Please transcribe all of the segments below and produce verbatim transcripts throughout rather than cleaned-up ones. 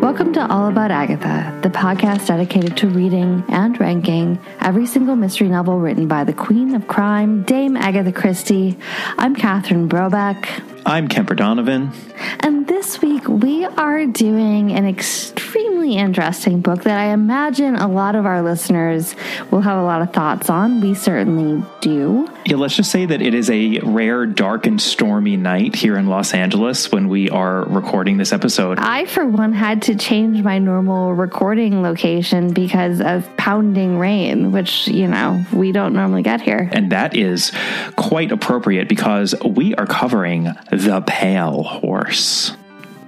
Welcome to All About Agatha, the podcast dedicated to reading and ranking every single mystery novel written by the Queen of Crime, Dame Agatha Christie. I'm Catherine Brobeck. I'm Kemper Donovan. And this week we are doing an extremely interesting book that I imagine a lot of our listeners will have a lot of thoughts on. We certainly do. Yeah, let's just say that it is a rare, dark, and stormy night here in Los Angeles when we are recording this episode. I, for one, had to change my normal recording location because of pounding rain, which, you know, we don't normally get here. And that is quite appropriate because we are covering The Pale Horse.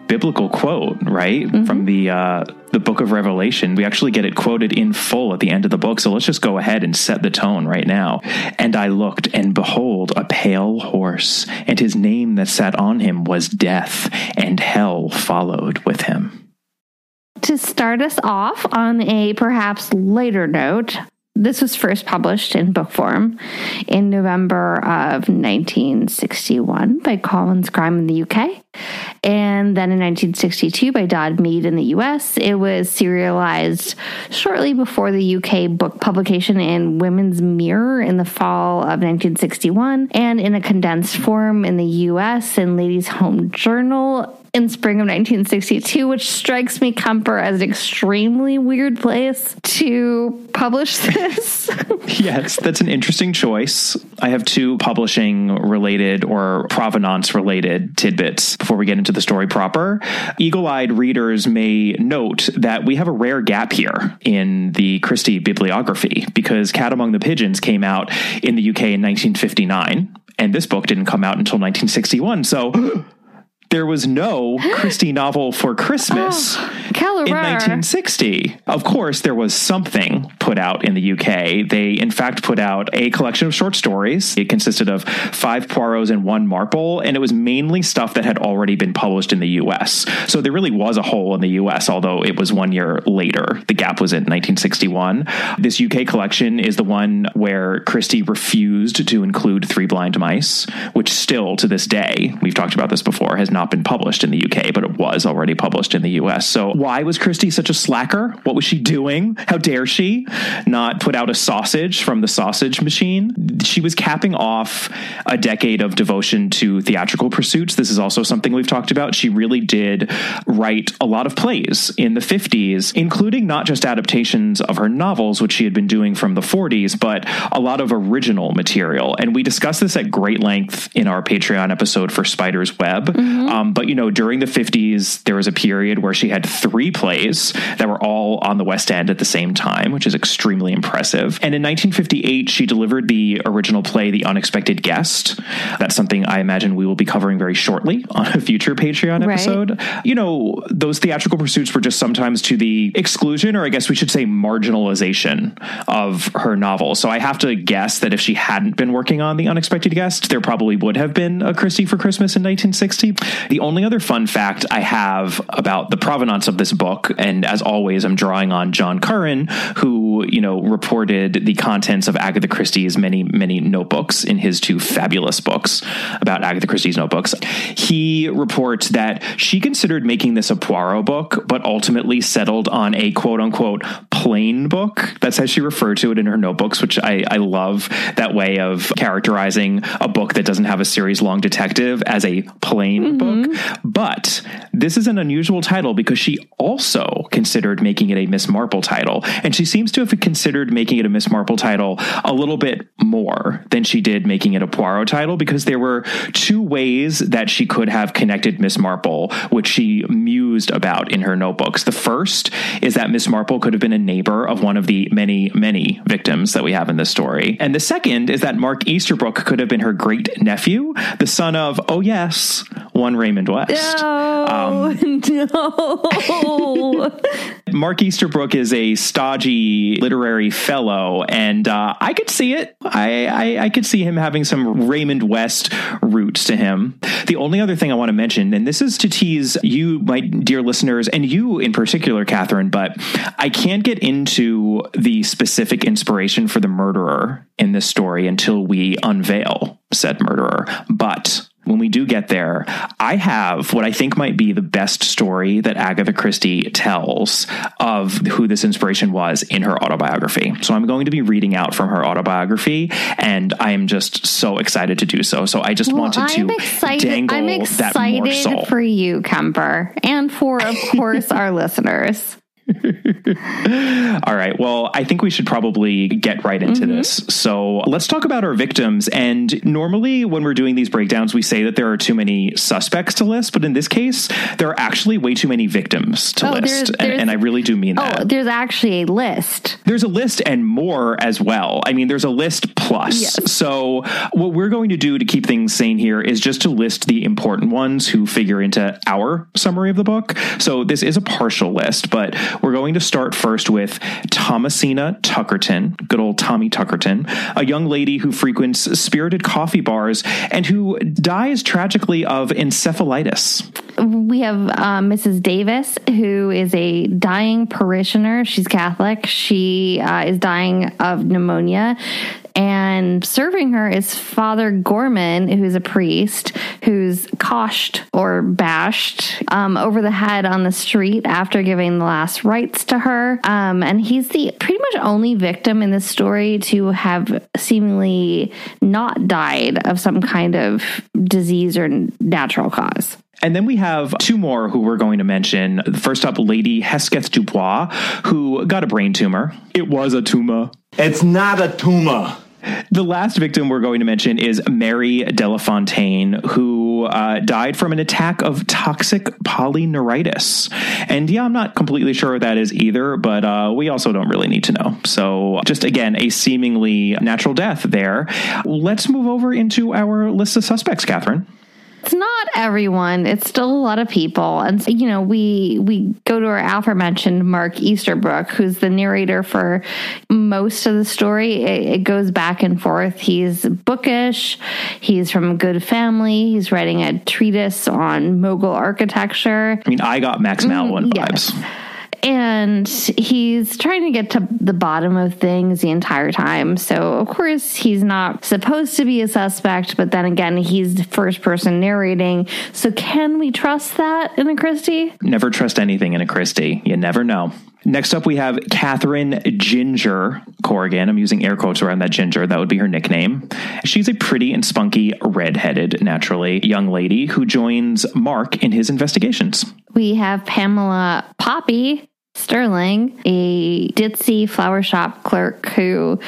Biblical quote, right? Mm-hmm. From the uh, the Book of Revelation. We actually get it quoted in full at the end of the book, so let's just go ahead and set the tone right now. "And I looked, and behold, a pale horse, and his name that sat on him was Death, and hell followed with him." To start us off on a perhaps later note, this was first published in book form in November of nineteen sixty-one by Collins Crime in the U K, and then in nineteen sixty-two by Dodd Mead in the U S. It was serialized shortly before the U K book publication in Women's Mirror in the fall of nineteen sixty-one, and in a condensed form in the U S in Ladies' Home Journal in spring of nineteen sixty-two, which strikes me, Kemper, as an extremely weird place to publish this. Yes, that's an interesting choice. I have two publishing-related or provenance-related tidbits before we get into the story proper. Eagle-eyed readers may note that we have a rare gap here in the Christie bibliography because Cat Among the Pigeons came out in the U K in nineteen fifty-nine, and this book didn't come out until nineteen sixty-one, so... there was no Christie novel for Christmas oh, in nineteen sixty. Of course, there was something put out in the U K. They, in fact, put out a collection of short stories. It consisted of five Poirots and one Marple, and it was mainly stuff that had already been published in the U S. So there really was a hole in the U S, although it was one year later. The gap was in nineteen sixty-one. This U K collection is the one where Christie refused to include Three Blind Mice, which still, to this day, we've talked about this before, has not not been published in the U K, but it was already published in the U S. So why was Christie such a slacker? What was she doing? How dare she not put out a sausage from the sausage machine? She was capping off a decade of devotion to theatrical pursuits. This is also something we've talked about. She really did write a lot of plays in the fifties, including not just adaptations of her novels, which she had been doing from the forties, but a lot of original material. And we discussed this at great length in our Patreon episode for Spider's Web. Mm-hmm. Um, but, you know, during the fifties, there was a period where she had three plays that were all on the West End at the same time, which is extremely impressive. And in nineteen fifty-eight, she delivered the original play, The Unexpected Guest. That's something I imagine we will be covering very shortly on a future Patreon episode. Right. You know, those theatrical pursuits were just sometimes to the exclusion, or I guess we should say marginalization, of her novel. So I have to guess that if she hadn't been working on The Unexpected Guest, there probably would have been a Christie for Christmas in nineteen sixty. The only other fun fact I have about the provenance of this book, and as always, I'm drawing on John Curran, who, you know, reported the contents of Agatha Christie's many, many notebooks in his two fabulous books about Agatha Christie's notebooks. He reports that she considered making this a Poirot book, but ultimately settled on a quote unquote plain book. That's how she referred to it in her notebooks, which I, I love that way of characterizing a book that doesn't have a series long detective as a plain mm-hmm. book. Mm-hmm. But this is an unusual title because she also considered making it a Miss Marple title, and she seems to have considered making it a Miss Marple title a little bit more than she did making it a Poirot title, because there were two ways that she could have connected Miss Marple, which she mused about in her notebooks. The first is that Miss Marple could have been a neighbor of one of the many, many victims that we have in this story, and the second is that Mark Easterbrook could have been her great nephew, the son of, oh yes, one Raymond West. No, um, no. Mark Easterbrook is a stodgy literary fellow, and uh, I could see it. I, I, I could see him having some Raymond West roots to him. The only other thing I want to mention, and this is to tease you, my dear listeners, and you in particular, Catherine, but I can't get into the specific inspiration for the murderer in this story until we unveil said murderer. But when we do get there, I have what I think might be the best story that Agatha Christie tells of who this inspiration was in her autobiography. So I'm going to be reading out from her autobiography, and I am just so excited to do so. So I just well, wanted I'm to excited. dangle I'm excited that morsel for you, Kemper, and for, of course, our listeners. All right. Well, I think we should probably get right into mm-hmm. this. So let's talk about our victims. And normally when we're doing these breakdowns, we say that there are too many suspects to list. But in this case, there are actually way too many victims to oh, list. There's, there's, and, and I really do mean that. Oh, there's actually a list. There's a list and more as well. I mean, there's a list plus. Yes. So what we're going to do to keep things sane here is just to list the important ones who figure into our summary of the book. So this is a partial list, but we're going to start first with Thomasina Tuckerton, good old Tommy Tuckerton, a young lady who frequents spirited coffee bars and who dies tragically of encephalitis. We have uh, Missus Davis, who is a dying parishioner. She's Catholic. She uh, is dying of pneumonia. And serving her is Father Gorman, who's a priest, who's coshed or bashed um, over the head on the street after giving the last rites to her. Um, and he's the pretty much only victim in this story to have seemingly not died of some kind of disease or natural cause. And then we have two more who we're going to mention. First up, Lady Hesketh Dubois, who got a brain tumor. It was a tumor. It's not a tumor. The last victim we're going to mention is Mary Delafontaine, who uh, died from an attack of toxic polyneuritis. And yeah, I'm not completely sure what that is either, but uh, we also don't really need to know. So just, again, a seemingly natural death there. Let's move over into our list of suspects, Catherine. It's not everyone. It's still a lot of people. And, so, you know, we we go to our aforementioned Mark Easterbrook, who's the narrator for most of the story. It, it goes back and forth. He's bookish. He's from a good family. He's writing a treatise on Mughal architecture. I mean, I got Max Malone mm, vibes. Yes. And he's trying to get to the bottom of things the entire time. So, of course, he's not supposed to be a suspect. But then again, he's the first person narrating. So can we trust that in a Christie? Never trust anything in a Christie. You never know. Next up, we have Catherine Ginger Corrigan. I'm using air quotes around that ginger. That would be her nickname. She's a pretty and spunky, redheaded, naturally, young lady who joins Mark in his investigations. We have Pamela Poppy Sterling, a ditzy flower shop clerk who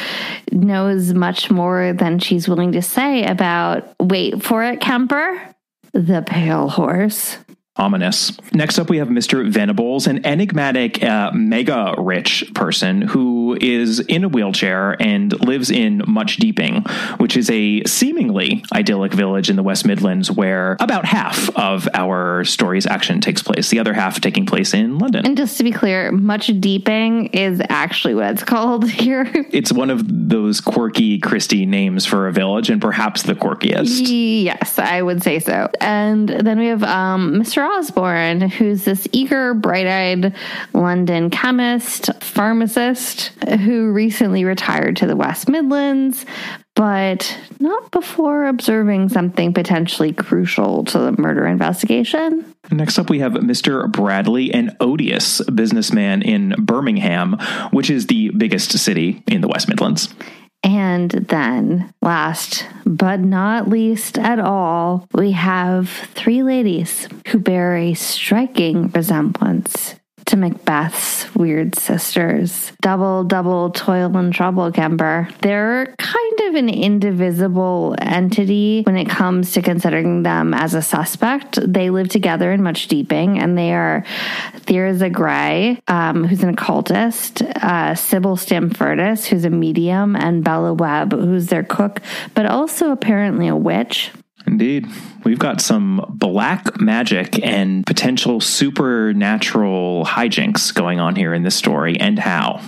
knows much more than she's willing to say about, wait for it, Kemper, the Pale Horse. Ominous. Next up, we have Mister Venables, an enigmatic, uh, mega rich person who is in a wheelchair and lives in Much Deeping, which is a seemingly idyllic village in the West Midlands where about half of our story's action takes place, the other half taking place in London. And just to be clear, Much Deeping is actually what it's called here. It's one of those quirky Christie names for a village, and perhaps the quirkiest. Yes, I would say so. And then we have um, Mister Osborne, who's this eager, bright-eyed London chemist, pharmacist, who recently retired to the West Midlands, but not before observing something potentially crucial to the murder investigation. Next up, we have Mister Bradley, an odious businessman in Birmingham, which is the biggest city in the West Midlands. And then, last but not least at all, we have three ladies who bear a striking resemblance to Macbeth's weird sisters. Double, double, toil and trouble, Kemper. They're kind of an indivisible entity when it comes to considering them as a suspect. They live together in Much Deeping, and they are Theresa Gray, um, who's an occultist, uh, Sybil Stamfordis, who's a medium, and Bella Webb, who's their cook, but also apparently a witch. Indeed. We've got some black magic and potential supernatural hijinks going on here in this story, and how.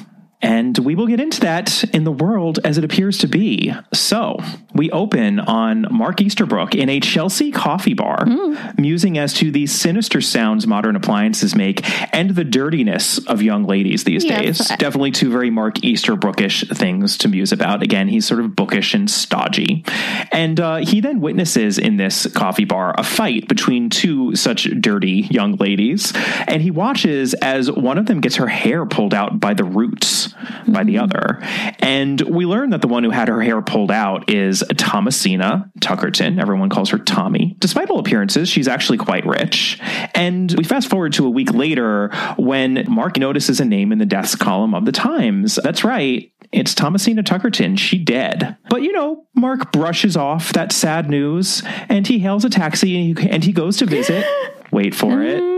And we will get into that in the world as it appears to be. So we open on Mark Easterbrook in a Chelsea coffee bar, mm. musing as to the sinister sounds modern appliances make and the dirtiness of young ladies these yeah, days. But... Definitely two very Mark Easterbrook-ish things to muse about. Again, he's sort of bookish and stodgy. And uh, he then witnesses in this coffee bar a fight between two such dirty young ladies. And he watches as one of them gets her hair pulled out by the roots. By the other. And we learn that the one who had her hair pulled out is Thomasina Tuckerton. Everyone calls her Tommy. Despite all appearances, she's actually quite rich. And we fast forward to a week later when Mark notices a name in the deaths column of the Times. That's right. It's Thomasina Tuckerton. She dead. But, you know, Mark brushes off that sad news and he hails a taxi and he, and he goes to visit. Wait for mm-hmm. it.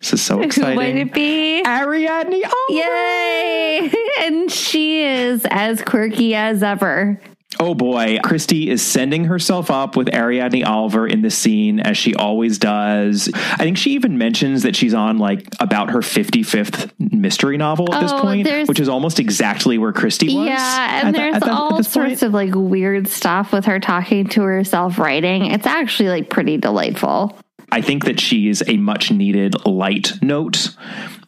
This is so exciting. Who would it be? Ariadne Oliver. Yay! And she is as quirky as ever. Oh boy, Christie is sending herself up with Ariadne Oliver in the scene as she always does. I think she even mentions that she's on like about her fifty-fifth mystery novel at oh, this point, which is almost exactly where Christie was. Yeah, and there's the, all sorts point. of like weird stuff with her talking to herself writing. It's actually like pretty delightful. I think that she is a much needed light note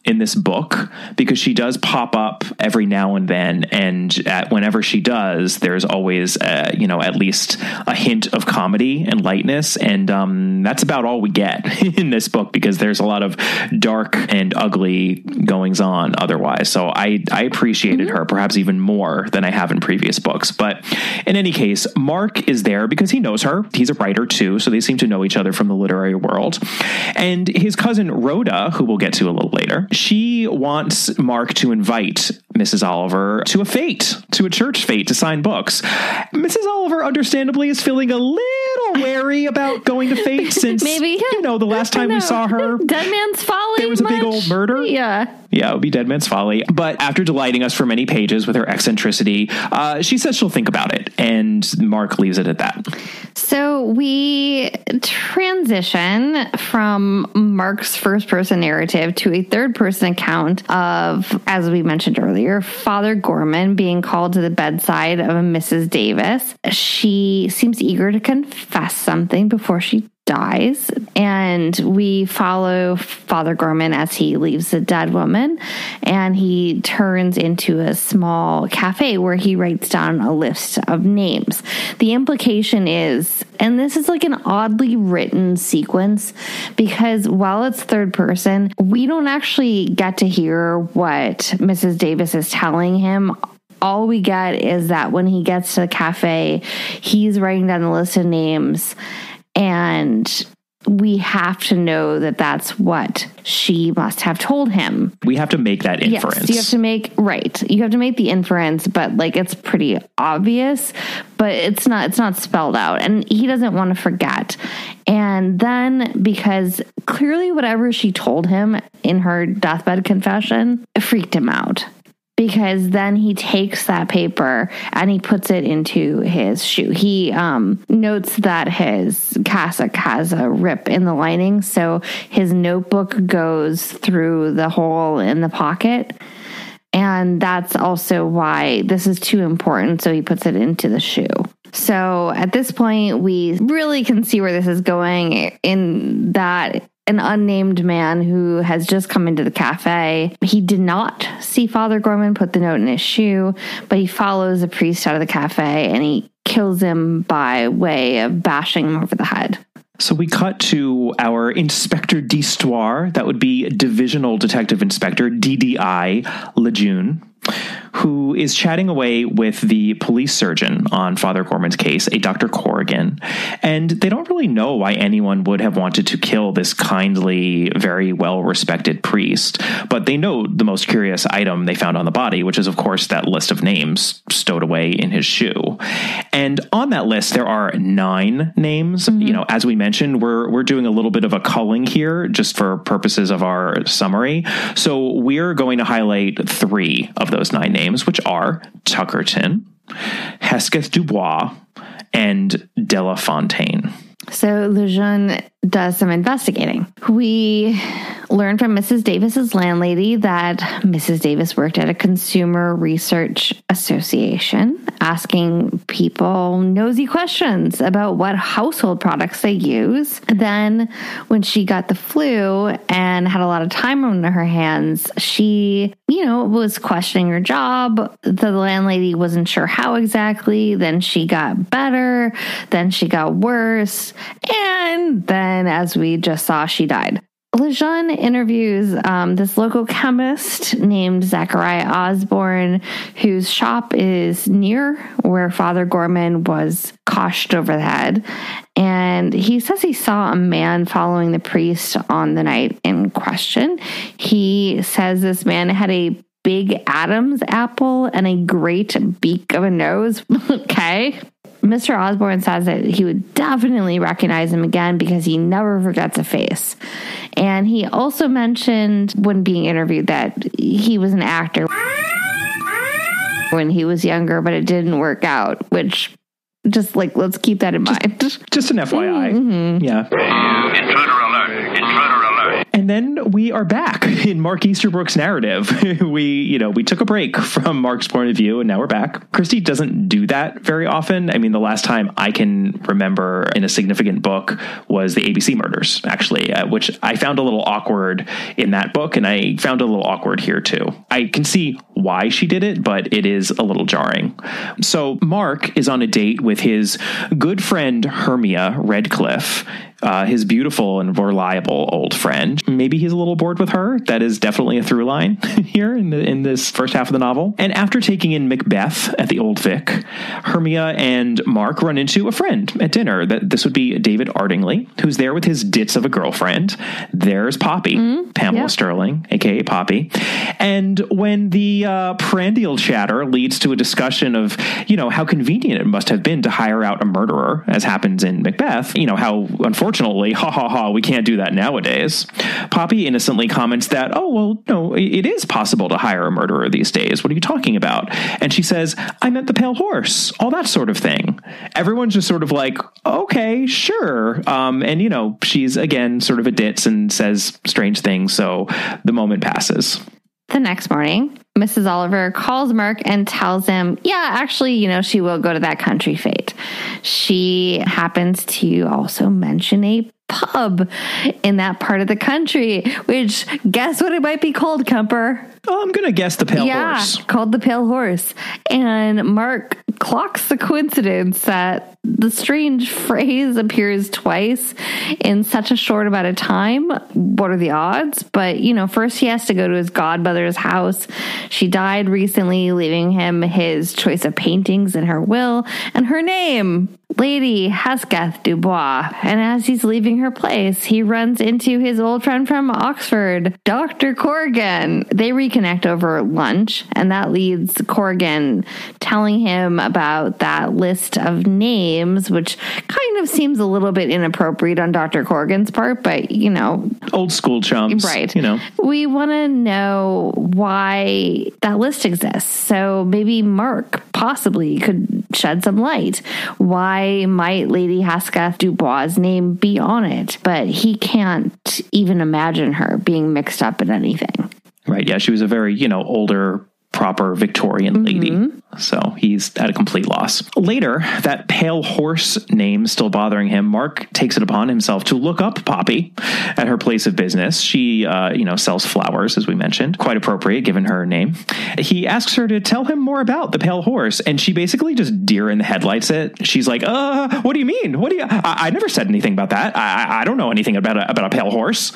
in this book because she does pop up every now and then. And at, whenever she does, there's always, a, you know, at least a hint of comedy and lightness. And um, that's about all we get in this book because there's a lot of dark and ugly goings on otherwise. So I, I appreciated mm-hmm. her perhaps even more than I have in previous books. But in any case, Mark is there because he knows her. He's a writer, too. So they seem to know each other from the literary world. And his cousin, Rhoda, who we'll get to a little later, she wants Mark to invite Missus Oliver to a fete, to a church fete, to sign books. Missus Oliver, understandably, is feeling a little wary about going to fete since, Maybe. you know, the last time we saw her. Dead Man's Folly. There was much? a big old murder. Yeah. Yeah, it would be Dead Man's Folly. But after delighting us for many pages with her eccentricity, uh, she says she'll think about it. And Mark leaves it at that. So we transition from Mark's first-person narrative to a third-person account of, as we mentioned earlier, Father Gorman being called to the bedside of Missus Davis. She seems eager to confess something before she dies, and we follow Father Gorman as he leaves the dead woman, and he turns into a small cafe where he writes down a list of names. The implication is, and this is like an oddly written sequence, because while it's third person, we don't actually get to hear what Missus Davis is telling him. All we get is that when he gets to the cafe, he's writing down the list of names. And we have to know that that's what she must have told him. We have to make that inference. Yes, you have to make, right. You have to make the inference, but like it's pretty obvious, but it's not, it's not spelled out. And he doesn't want to forget. And then because clearly whatever she told him in her deathbed confession, it freaked him out. Because then he takes that paper and he puts it into his shoe. He um, notes that his cassock has a rip in the lining, so his notebook goes through the hole in the pocket. And that's also why this is too important, so he puts it into the shoe. So at this point, we really can see where this is going in that an unnamed man who has just come into the cafe. He did not see Father Gorman put the note in his shoe, but he follows a priest out of the cafe and he kills him by way of bashing him over the head. So we cut to our Inspector d'Histoire. That would be Divisional Detective Inspector, D D I, Lejeune, who is chatting away with the police surgeon on Father Gorman's case, a Doctor Corrigan. And they don't really know why anyone would have wanted to kill this kindly, very well-respected priest. But they know the most curious item they found on the body, which is, of course, that list of names stowed away in his shoe. And on that list, there are nine names. Mm-hmm. You know, as we mentioned, we're we're doing a little bit of a culling here just for purposes of our summary. So we're going to highlight three of those nine names. Names, which are Tuckerton, Hesketh Dubois, and Delafontaine. So Lejeune does some investigating. We learned from Missus Davis's landlady that Missus Davis worked at a consumer research association, asking people nosy questions about what household products they use. Then when she got the flu and had a lot of time on her hands, she, you know, was questioning her job. The landlady wasn't sure how exactly. Then she got better. Then she got worse. And then, as we just saw, she died. Lejeune interviews um, this local chemist named Zachariah Osborne, whose shop is near where Father Gorman was coshed over the head. And he says he saw a man following the priest on the night in question. He says this man had a big Adam's apple and a great beak of a nose. Okay. Mister Osborne says that he would definitely recognize him again because he never forgets a face. And he also mentioned when being interviewed that he was an actor when he was younger, but it didn't work out, which just like, let's keep that in mind. Just, just, just an F Y I. Mm-hmm. Yeah. Intruder alert. Intruder alert. And then we are back in Mark Easterbrook's narrative. We, you know, we took a break from Mark's point of view, and now we're back. Christie doesn't do that very often. I mean, the last time I can remember in a significant book was the A B C murders, actually, uh, which I found a little awkward in that book, and I found a little awkward here, too. I can see why she did it, but it is a little jarring. So Mark is on a date with his good friend Hermia Redcliffe, uh, his beautiful and reliable old friend. Maybe he's a little bored with her. That is definitely a through line here in the in this first half of the novel. And after taking in Macbeth at the Old Vic, Hermia and Mark run into a friend at dinner. That this would be David Ardingly, who's there with his ditz of a girlfriend. There's Poppy, mm-hmm. Pamela yeah. Sterling, aka Poppy. And when the uh, prandial chatter leads to a discussion of, you know, how convenient it must have been to hire out a murderer, as happens in Macbeth, you know, how unfortunately, ha ha ha, we can't do that nowadays. Poppy innocently comments that, oh, well, no, it is possible to hire a murderer these days. What are you talking about? And she says, I meant the Pale Horse, all that sort of thing. Everyone's just sort of like, okay, sure. Um, and, you know, she's, again, sort of a ditz and says strange things. So the moment passes. The next morning, Missus Oliver calls Mark and tells him, yeah, actually, you know, she will go to that country fete. She happens to also mention a pub in that part of the country, which, guess what it might be called, Kemper? Oh, I'm going to guess the Pale yeah, Horse. Yeah, called the Pale Horse. And Mark clocks the coincidence that the strange phrase appears twice in such a short amount of time. What are the odds? But, you know, first he has to go to his godmother's house. She died recently, leaving him his choice of paintings in her will and her name, Lady Hesketh Dubois. And as he's leaving her place, he runs into his old friend from Oxford, Doctor Corrigan. They reconnect over lunch, and that leads Corrigan telling him about that list of names, which kind of seems a little bit inappropriate on Doctor Corrigan's part, but, you know. Old school chumps. Right. You know. We want to know why that list exists, so maybe Mark possibly could shed some light. Why might Lady Hesketh Dubois' name be on it? But he can't even imagine her being mixed up in anything. Right, yeah, she was a very, you know, older, proper Victorian lady. Mm-hmm. So he's at a complete loss. Later, that Pale Horse name still bothering him, Mark takes it upon himself to look up Poppy at her place of business. She, uh, you know, sells flowers, as we mentioned. Quite appropriate, given her name. He asks her to tell him more about the Pale Horse, and she basically just deer in the headlights it. She's like, uh, what do you mean? What do you, I, I never said anything about that. I, I don't know anything about a, about a Pale Horse.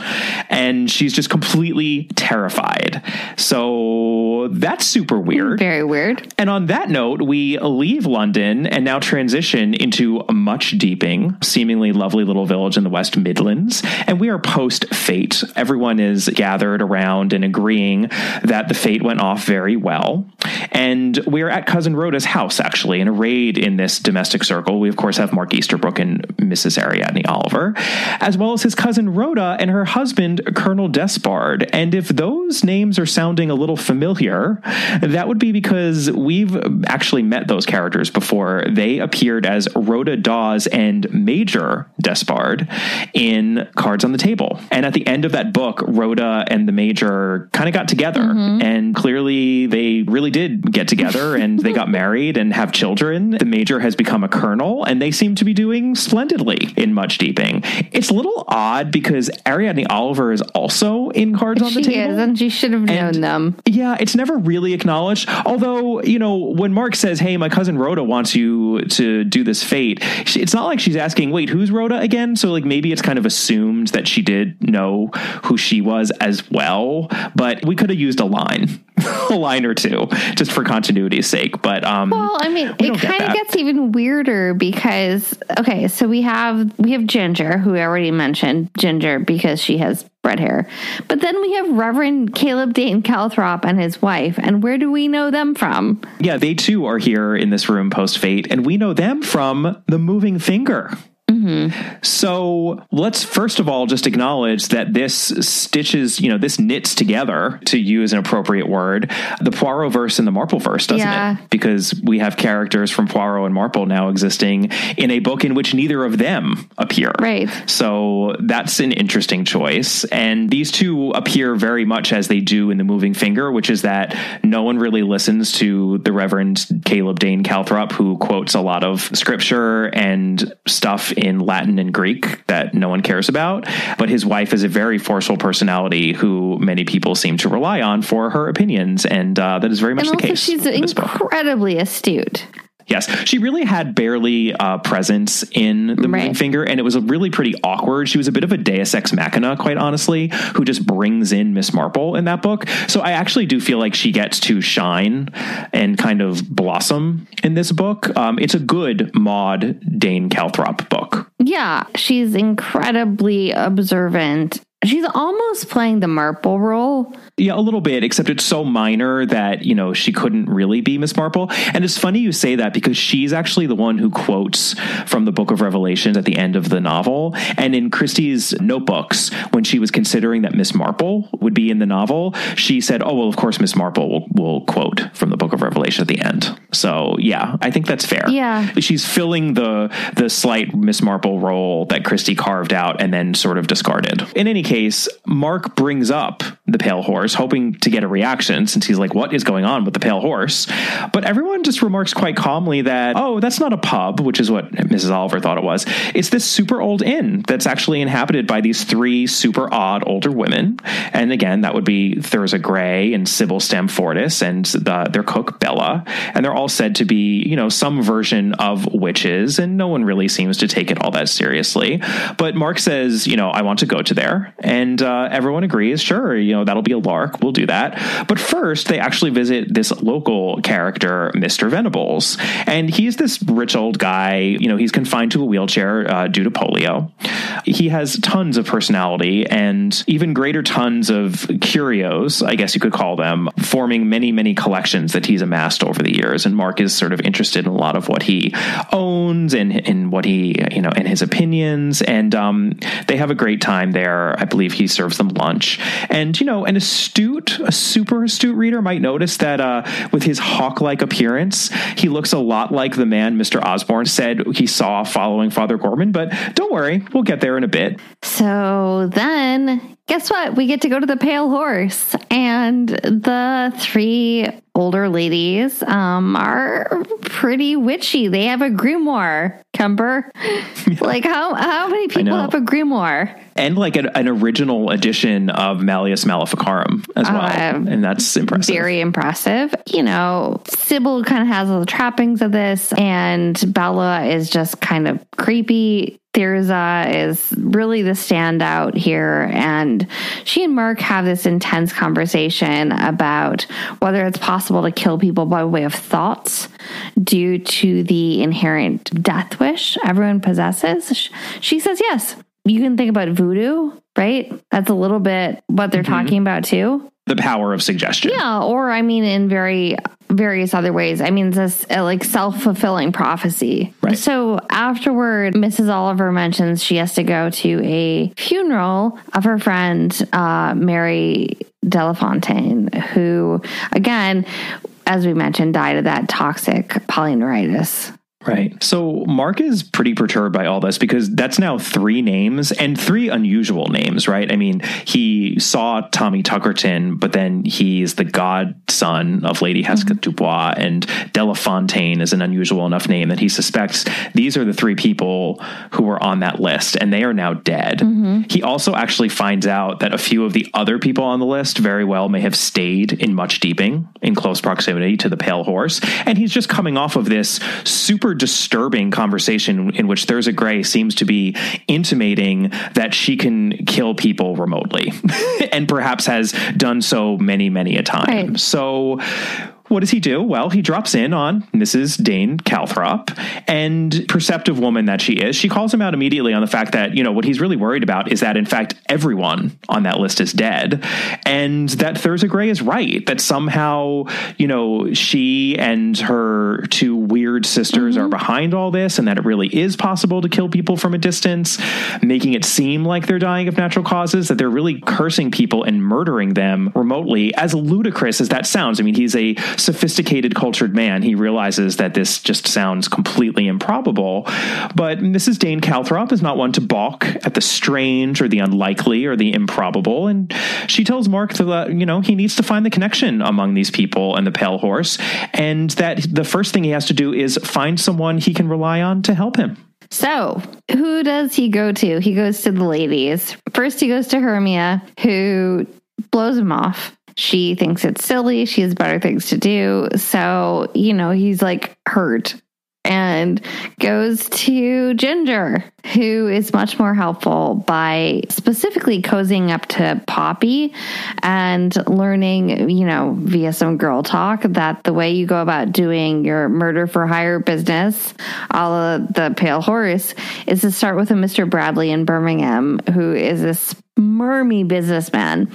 And she's just completely terrified. So that's super weird. Very weird. And on that note, we leave London and now transition into Much Deeping, seemingly lovely little village in the West Midlands. And we are post-fate. Everyone is gathered around and agreeing that the fate went off very well. And we are at Cousin Rhoda's house, actually, in a raid in this domestic circle. We, of course, have Mark Easterbrook and Missus Ariadne Oliver, as well as his cousin Rhoda and her husband, Colonel Despard. And if those names are sounding a little familiar, that would be because we've we've actually met those characters before. They appeared as Rhoda Dawes and Major Despard in Cards on the Table. And at the end of that book, Rhoda and the Major kind of got together, mm-hmm. and clearly they really did get together and they got married and have children. The Major has become a colonel, and they seem to be doing splendidly in Much Deeping. It's a little odd because Ariadne Oliver is also in Cards on the Table. She is, and she should have known them. Yeah, it's never really acknowledged. Although, you know, when Mark says, hey, my cousin Rhoda wants you to do this fate, it's not like she's asking, wait, who's Rhoda again? So, like, maybe it's kind of assumed that she did know who she was as well. But we could have used a line, a line or two, just for continuity's sake. But, um, well, I mean, we it kind of get gets even weirder because, okay, so we have, we have Ginger, who I already mentioned, Ginger, because she has red hair. But then we have Reverend Caleb Dane Calthrop and his wife. And where do we know them from? Yeah, they too are here in this room post-fate. And we know them from The Moving Finger. Mm-hmm. So let's first of all just acknowledge that this stitches, you know, this knits together, to use an appropriate word, the Poirot verse and the Marple verse, doesn't yeah. it? Because we have characters from Poirot and Marple now existing in a book in which neither of them appear. Right. So that's an interesting choice. And these two appear very much as they do in The Moving Finger, which is that no one really listens to the Reverend Caleb Dane Calthrop, who quotes a lot of scripture and stuff in in Latin and Greek that no one cares about. But his wife is a very forceful personality who many people seem to rely on for her opinions. And uh, that is very much and the also case. She's incredibly astute. Yes. She really had barely uh, presence in The Moving right. Finger, and it was a really pretty awkward. She was a bit of a deus ex machina, quite honestly, who just brings in Miss Marple in that book. So I actually do feel like she gets to shine and kind of blossom in this book. Um, it's a good Maude Dane Calthrop book. Yeah. She's incredibly observant. She's almost playing the Marple role. Yeah, a little bit, except it's so minor that, you know, she couldn't really be Miss Marple. And it's funny you say that because she's actually the one who quotes from the Book of Revelation at the end of the novel. And in Christie's notebooks, when she was considering that Miss Marple would be in the novel, she said, oh, well, of course, Miss Marple will, will quote from the Book of Revelation at the end. So, yeah, I think that's fair. Yeah. She's filling the, the slight Miss Marple role that Christie carved out and then sort of discarded. In any case, Mark brings up the Pale Horse, hoping to get a reaction since he's like, what is going on with the Pale Horse? But everyone just remarks quite calmly that, oh, that's not a pub, which is what Missus Oliver thought it was. It's this super old inn that's actually inhabited by these three super odd older women. And again, that would be Theresa Gray and Sybil Stamfortis and the, their cook, Bella. And they're all said to be, you know, some version of witches, and no one really seems to take it all that seriously. But Mark says, you know, I want to go to there. And uh, everyone agrees, sure, you know, that'll be a lark. We'll do that. But first, they actually visit this local character, Mister Venables. And he's this rich old guy. You know, he's confined to a wheelchair uh, due to polio. He has tons of personality and even greater tons of curios, I guess you could call them, forming many, many collections that he's amassed over the years. And Mark is sort of interested in a lot of what he owns and in what he, you know, and his opinions. And um, they have a great time there. I believe he serves them lunch. And, you know, an astute, a super astute reader might notice that uh, with his hawk-like appearance, he looks a lot like the man Mister Osborne said he saw following Father Gorman. But don't worry, we'll get there in a bit. So then, guess what? We get to go to the Pale Horse, and the three older ladies um, are pretty witchy. They have a grimoire, Kemper. Like, how how many people have a grimoire? And like an, an original edition of Malleus Maleficarum as well. Uh, and that's impressive. Very impressive. You know, Sybil kind of has all the trappings of this, and Bella is just kind of creepy. Theresa is really the standout here, and she and Mark have this intense conversation about whether it's possible to kill people by way of thoughts due to the inherent death wish everyone possesses. She says, yes, you can think about voodoo, right? That's a little bit what they're mm-hmm. talking about too. The power of suggestion. Yeah, or I mean in very various other ways. I mean this uh, like self-fulfilling prophecy. Right. So afterward, Missus Oliver mentions she has to go to a funeral of her friend uh, Mary Delafontaine, who again as we mentioned, died of that toxic polyneuritis. Right. So Mark is pretty perturbed by all this because that's now three names and three unusual names, right? I mean, he saw Tommy Tuckerton, but then he's the godson of Lady Hesketh Dubois, and Delafontaine is an unusual enough name that he suspects these are the three people who were on that list, and they are now dead. Mm-hmm. He also actually finds out that a few of the other people on the list very well may have stayed in Much Deeping in close proximity to the Pale Horse, and he's just coming off of this super disturbing conversation in which Theresa Gray seems to be intimating that she can kill people remotely and perhaps has done so many, many a time. Right. So what does he do? Well, he drops in on Missus Dane Calthrop, and perceptive woman that she is, she calls him out immediately on the fact that, you know, what he's really worried about is that, in fact, everyone on that list is dead, and that Theresa Gray is right, that somehow, you know, she and her two weird sisters mm-hmm. are behind all this, and that it really is possible to kill people from a distance, making it seem like they're dying of natural causes, that they're really cursing people and murdering them remotely, as ludicrous as that sounds. I mean, he's a sophisticated, cultured man. He realizes that this just sounds completely improbable, but Missus Dane Calthrop is not one to balk at the strange or the unlikely or the improbable, and she tells Mark that, you know, he needs to find the connection among these people and the Pale Horse, and that the first thing he has to do is find someone he can rely on to help him. So, who does he go to? He goes to the ladies. First, he goes to Hermia, who blows him off. She thinks it's silly. She has better things to do. So, you know, he's like hurt, and goes to Ginger, who is much more helpful by specifically cozying up to Poppy and learning, you know, via some girl talk, that the way you go about doing your murder for hire business, a la the Pale Horse, is to start with a Mister Bradley in Birmingham, who is this smarmy businessman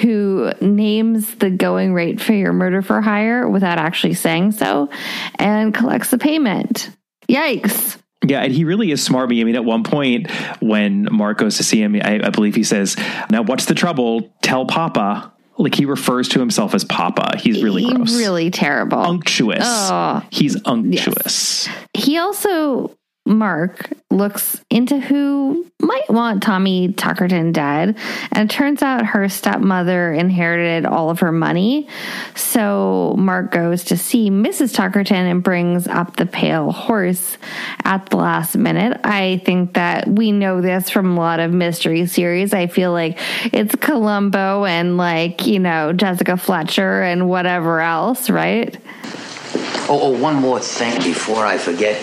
who names the going rate for your murder for hire without actually saying so, and collects the payment. Yikes. Yeah, and he really is smarmy. I mean, at one point when Mark goes to see him, I, I believe he says, "Now what's the trouble? Tell Papa." Like, he refers to himself as Papa. He's really he gross. Really terrible. Unctuous. Oh. He's unctuous. Yes. He also... Mark looks into who might want Tommy Tuckerton dead, and it turns out her stepmother inherited all of her money. So Mark goes to see Missus Tuckerton and brings up the Pale Horse at the last minute. I think that we know this from a lot of mystery series. I feel like it's Columbo and, like, you know, Jessica Fletcher and whatever else, right? Oh, oh one more thing before I forget.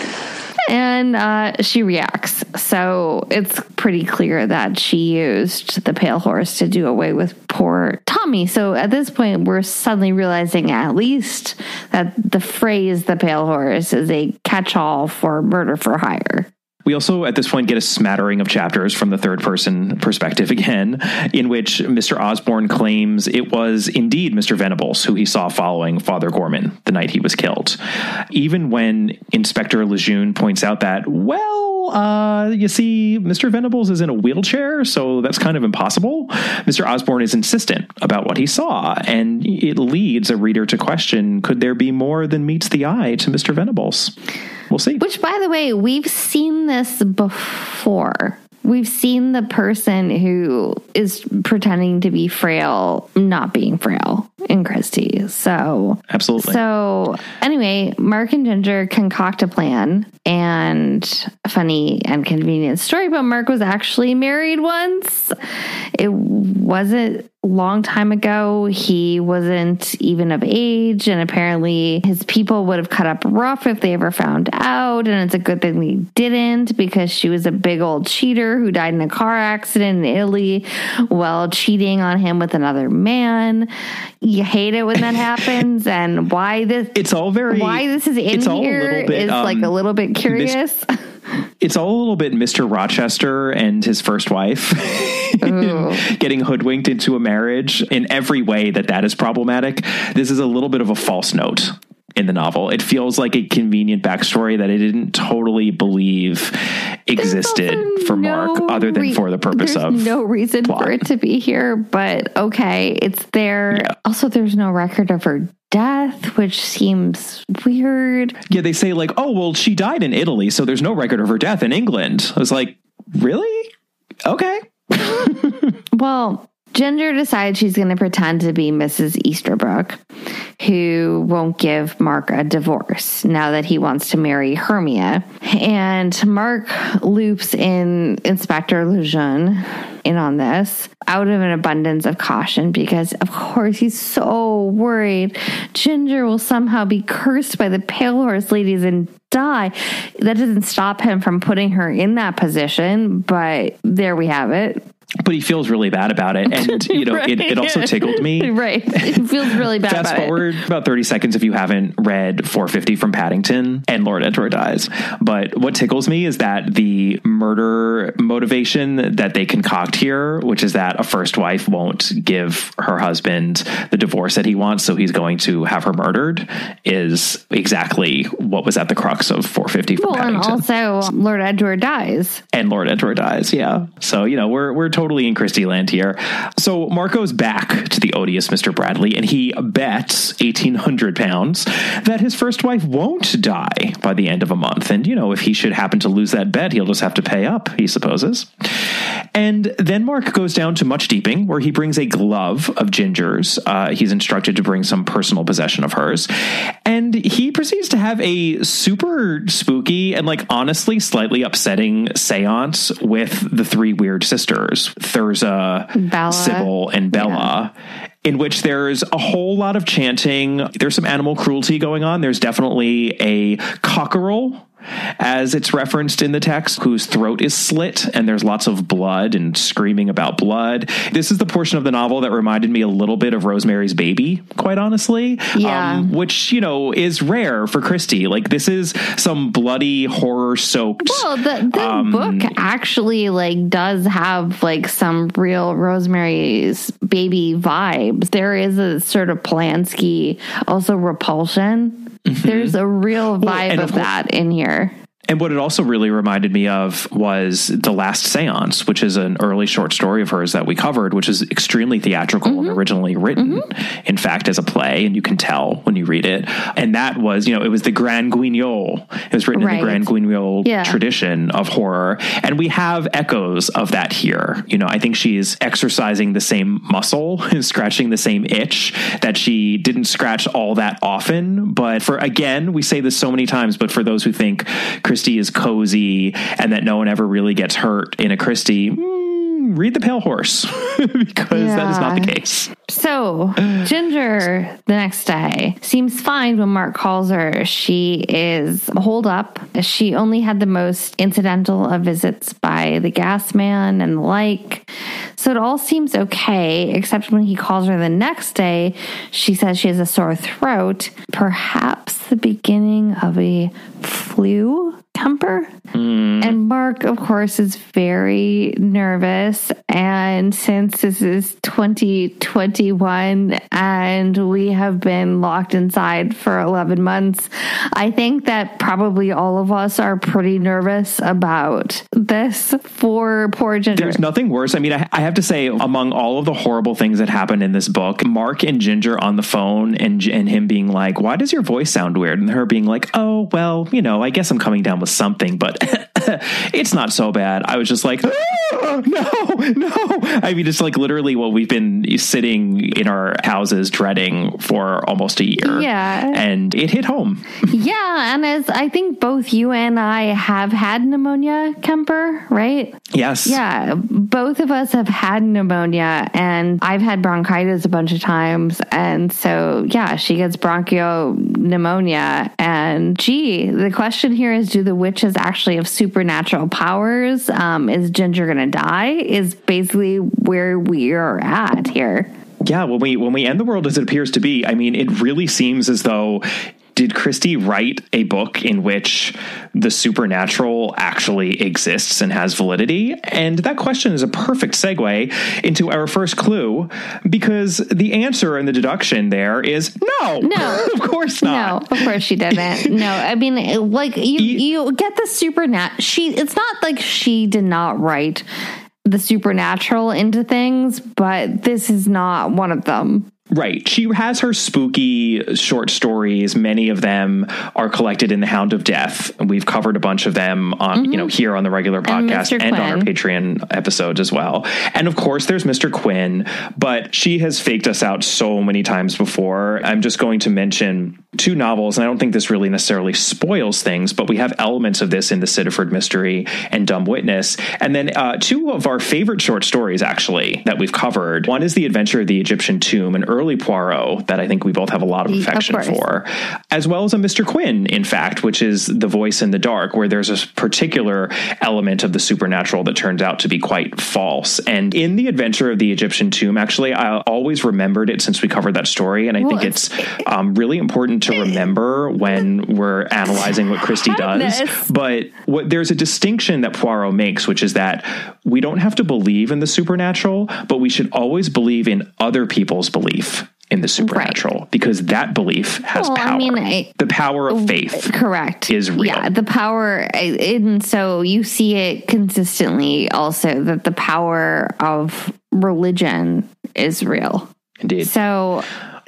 And uh, she reacts. So it's pretty clear that she used the Pale Horse to do away with poor Tommy. So at this point, we're suddenly realizing at least that the phrase the Pale Horse is a catch-all for murder for hire. We also, at this point, get a smattering of chapters from the third-person perspective again, in which Mister Osborne claims it was indeed Mister Venables who he saw following Father Gorman the night he was killed. Even when Inspector Lejeune points out that, well, uh, you see, Mister Venables is in a wheelchair, so that's kind of impossible, Mister Osborne is insistent about what he saw, and it leads a reader to question, could there be more than meets the eye to Mister Venables? We'll see. Which, by the way, we've seen this before. We've seen the person who is pretending to be frail not being frail in Christie. So absolutely. So anyway, Mark and Ginger concoct a plan, and a funny and convenient story, but Mark was actually married once. It wasn't a long time ago. He wasn't even of age, and apparently his people would have cut up rough if they ever found out, and it's a good thing they didn't, because she was a big old cheater who died in a car accident in Italy while cheating on him with another man. You hate it when that happens, and why this it's all very why this is in it's here bit, is um, like a little bit curious. Mis- It's all a little bit Mister Rochester and his first wife getting hoodwinked into a marriage in every way that that is problematic. This is a little bit of a false note in the novel. It feels like a convenient backstory that I didn't totally believe existed for Mark, no other than re- for the purpose of no reason plot. For it to be here, but okay, it's there. Yeah. Also, there's no record of her death, which seems weird. Yeah, they say like, oh, well, she died in Italy, so there's no record of her death in England. I was like, really? Okay. Well, Ginger decides she's going to pretend to be Missus Easterbrook, who won't give Mark a divorce now that he wants to marry Hermia. And Mark loops in Inspector Lejeune in on this out of an abundance of caution because, of course, he's so worried Ginger will somehow be cursed by the Pale Horse ladies and die. That doesn't stop him from putting her in that position, but there we have it. But he feels really bad about it. And, you know, right. it, it also tickled me. Right. He feels really bad about it. Fast forward about thirty seconds if you haven't read four fifty from Paddington and Lord Edward dies. But what tickles me is that the murder motivation that they concoct here, which is that a first wife won't give her husband the divorce that he wants, so he's going to have her murdered, is exactly what was at the crux of four fifty from well, Paddington. And also Lord Edward dies. And Lord Edward dies, yeah. So, you know, we're, we're totally... Totally in Christie land here. So Mark goes back to the odious Mister Bradley, and he bets eighteen hundred pounds that his first wife won't die by the end of a month. And, you know, if he should happen to lose that bet, he'll just have to pay up, he supposes. And then Mark goes down to Much Deeping, where he brings a glove of Ginger's. Uh, he's instructed to bring some personal possession of hers. And he proceeds to have a super spooky and, like, honestly slightly upsetting seance with the three weird sisters, Thirza, Bella. Sybil, and Bella, yeah. In which there's a whole lot of chanting. There's some animal cruelty going on. There's definitely a cockerel, as it's referenced in the text, whose throat is slit, and there's lots of blood and screaming about blood. This is the portion of the novel that reminded me a little bit of Rosemary's Baby, quite honestly, yeah. um, which, you know, is rare for Christie. Like, this is some bloody, horror-soaked... Well, the, the um, book actually, like, does have, like, some real Rosemary's Baby vibes. There is a sort of Polanski, also Repulsion. Mm-hmm. There's a real vibe well, of, of that in here. And what it also really reminded me of was The Last Seance, which is an early short story of hers that we covered, which is extremely theatrical mm-hmm. and originally written, mm-hmm. in fact, as a play. And you can tell when you read it. And that was, you know, it was the Grand Guignol. It was written right. in the Grand Guignol yeah. tradition of horror. And we have echoes of that here. You know, I think she's exercising the same muscle and scratching the same itch that she didn't scratch all that often. But for, again, we say this so many times, but for those who think Christie is cozy and that no one ever really gets hurt in a Christie, mm, read The Pale Horse, because yeah. that is not the case. So Ginger, the next day, seems fine when Mark calls her. She is holed up. She only had the most incidental of visits by the gas man and the like. So it all seems okay, except when he calls her the next day, she says she has a sore throat, perhaps the beginning of a flu. Kemper. Mm. And Mark, of course, is very nervous. And since this is twenty twenty-one and we have been locked inside for eleven months, I think that probably all of us are pretty nervous about this for poor Ginger. There's nothing worse. I mean, I, I have to say, among all of the horrible things that happened in this book, Mark and Ginger on the phone and, and him being like, why does your voice sound weird? And her being like, oh, well, you know, I guess I'm coming down with something, but it's not so bad. I was just like, ah, no, no. I mean, it's like literally what we've been sitting in our houses dreading for almost a year. Yeah. And it hit home. Yeah. And as I think both you and I have had pneumonia, Kemper, right? Yes. Yeah. Both of us have had pneumonia, and I've had bronchitis a bunch of times. And so, yeah, she gets bronchial pneumonia. And gee, the question here is, do the witches actually have supernatural powers? Um, is Ginger going to die? Is basically where we are at here. Yeah, when we when we end the world as it appears to be, I mean, it really seems as though... Did Christie write a book in which the supernatural actually exists and has validity? And that question is a perfect segue into our first clue, because the answer and the deduction there is no. No, of course not. No, of course she didn't. No, I mean, like, you, you get the supernatural. She, it's not like she did not write the supernatural into things, but this is not one of them. Right. She has her spooky short stories. Many of them are collected in The Hound of Death. We've covered a bunch of them on, mm-hmm. you know, here on the regular podcast and, and on our Patreon episodes as well. And of course there's Mister Quinn, but she has faked us out so many times before. I'm just going to mention two novels, and I don't think this really necessarily spoils things, but we have elements of this in The Sitterford Mystery and Dumb Witness. And then uh, two of our favorite short stories, actually, that we've covered. One is The Adventure of the Egyptian Tomb, an early Poirot that I think we both have a lot of affection of for, as well as a Mister Quinn, in fact, which is The Voice in the Dark, where there's a particular element of the supernatural that turns out to be quite false. And in The Adventure of the Egyptian Tomb, actually, I always remembered it since we covered that story, and I well, think it's um, really important to remember when we're analyzing what Christie does. But what, there's a distinction that Poirot makes, which is that we don't have to believe in the supernatural, but we should always believe in other people's belief in the supernatural, right. because that belief has well, power. I mean, I, the power of faith, correct, is real. Yeah, the power, and so you see it consistently. Also, that the power of religion is real. Indeed. So,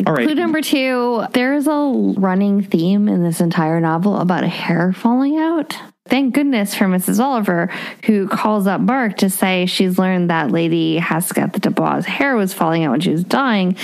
all right. Clue number two: there is a running theme in this entire novel about a hair falling out. Thank goodness for Missus Oliver, who calls up Mark to say she's learned that Lady Hesketh Dubois' hair was falling out when she was dying,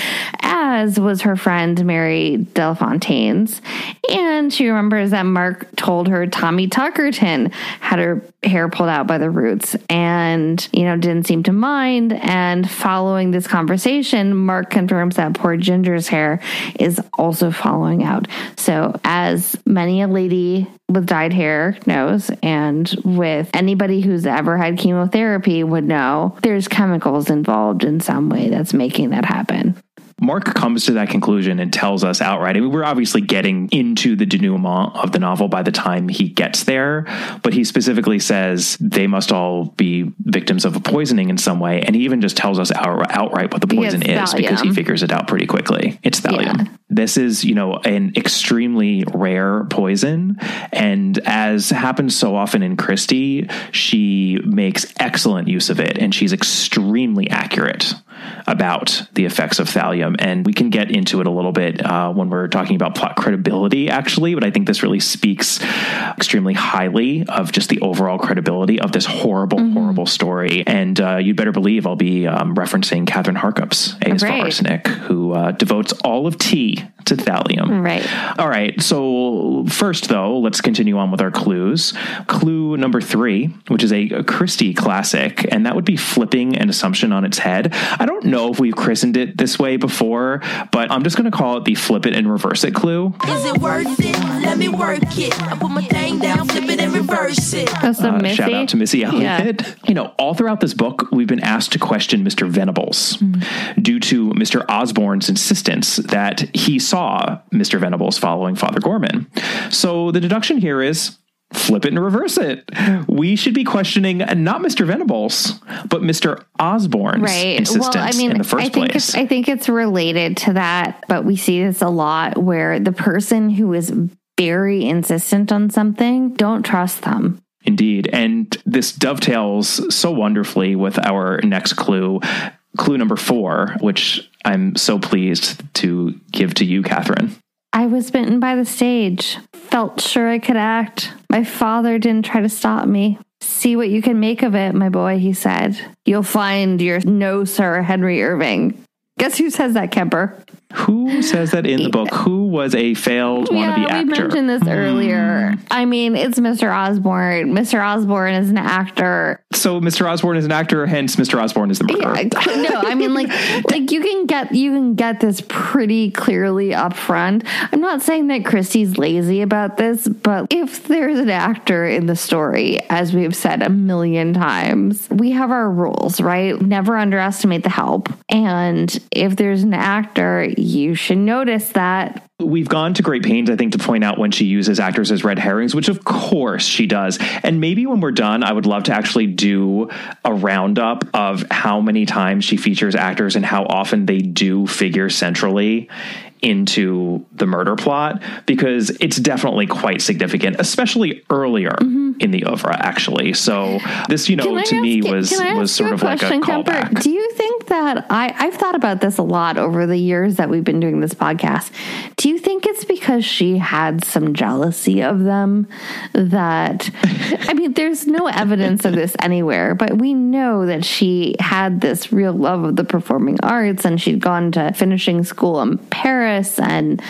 as was her friend Mary Delafountaine's. And she remembers that Mark told her Tommy Tuckerton had her hair pulled out by the roots and, you know, didn't seem to mind. And following this conversation, Mark confirms that poor Ginger's hair is also falling out. So as many a lady with dyed hair knows, and with anybody who's ever had chemotherapy would know, there's chemicals involved in some way that's making that happen. Mark comes to that conclusion and tells us outright. I mean, we're obviously getting into the denouement of the novel by the time he gets there, but he specifically says they must all be victims of a poisoning in some way. And he even just tells us out, outright what the poison is, because he figures it out pretty quickly. It's thallium. Yeah. This is, you know, an extremely rare poison. And as happens so often in Christie, she makes excellent use of it. And she's extremely accurate about the effects of thallium. And we can get into it a little bit uh, when we're talking about plot credibility, actually. But I think this really speaks extremely highly of just the overall credibility of this horrible, mm-hmm. horrible story. And uh, you'd better believe I'll be um, referencing Catherine Harkup's A is for Arsenic, who uh, devotes all of tea to thallium. Right. All right. So first, though, let's continue on with our clues. Clue number three, which is a, a Christie classic, and that would be flipping an assumption on its head. I don't know if we've christened it this way before, but I'm just going to call it the flip it and reverse it clue. Is it worth it? Let me work it. I put my thing down, flip it and reverse it. That's the uh, Missy. Shout out to Missy Elliott. Yeah. You know, all throughout this book, we've been asked to question Mister Venables mm-hmm. due to Mister Osborne's insistence that he saw Mister Venables following Father Gorman. So the deduction here is flip it and reverse it. We should be questioning not Mister Venables, but Mister Osborne's right. insistence well, I mean, in the first I think place. I think it's related to that, but we see this a lot where the person who is very insistent on something, don't trust them. Indeed. And this dovetails so wonderfully with our next clue, clue number four, which I'm so pleased to give to you, Catherine. I was bitten by the stage. Felt sure I could act. My father didn't try to stop me. See what you can make of it, my boy, he said. You'll find your no, sir, Henry Irving. Guess who says that, Kemper? Who says that in the book? Who was a failed wannabe yeah, actor? We mentioned this earlier. Mm. I mean, it's Mister Osborne. Mister Osborne is an actor. So Mister Osborne is an actor, hence Mister Osborne is the murderer. Yeah, no, I mean, like, like you can get you can get this pretty clearly up front. I'm not saying that Christie's lazy about this, but if there's an actor in the story, as we've said a million times, we have our rules, right? Never underestimate the help. And if there's an actor, you should notice that. We've gone to great pains, I think, to point out when she uses actors as red herrings, which of course she does. And maybe when we're done, I would love to actually do a roundup of how many times she features actors and how often they do figure centrally into the murder plot, because it's definitely quite significant, especially earlier mm-hmm. in the OVA, actually. So this, you know, to ask, me was was sort of question, like a Kemper, callback. Do you think that I, I've thought about this a lot over the years that we've been doing this podcast. Do you think it's because she had some jealousy of them that, I mean, there's no evidence of this anywhere, but we know that she had this real love of the performing arts and she'd gone to finishing school in Paris. And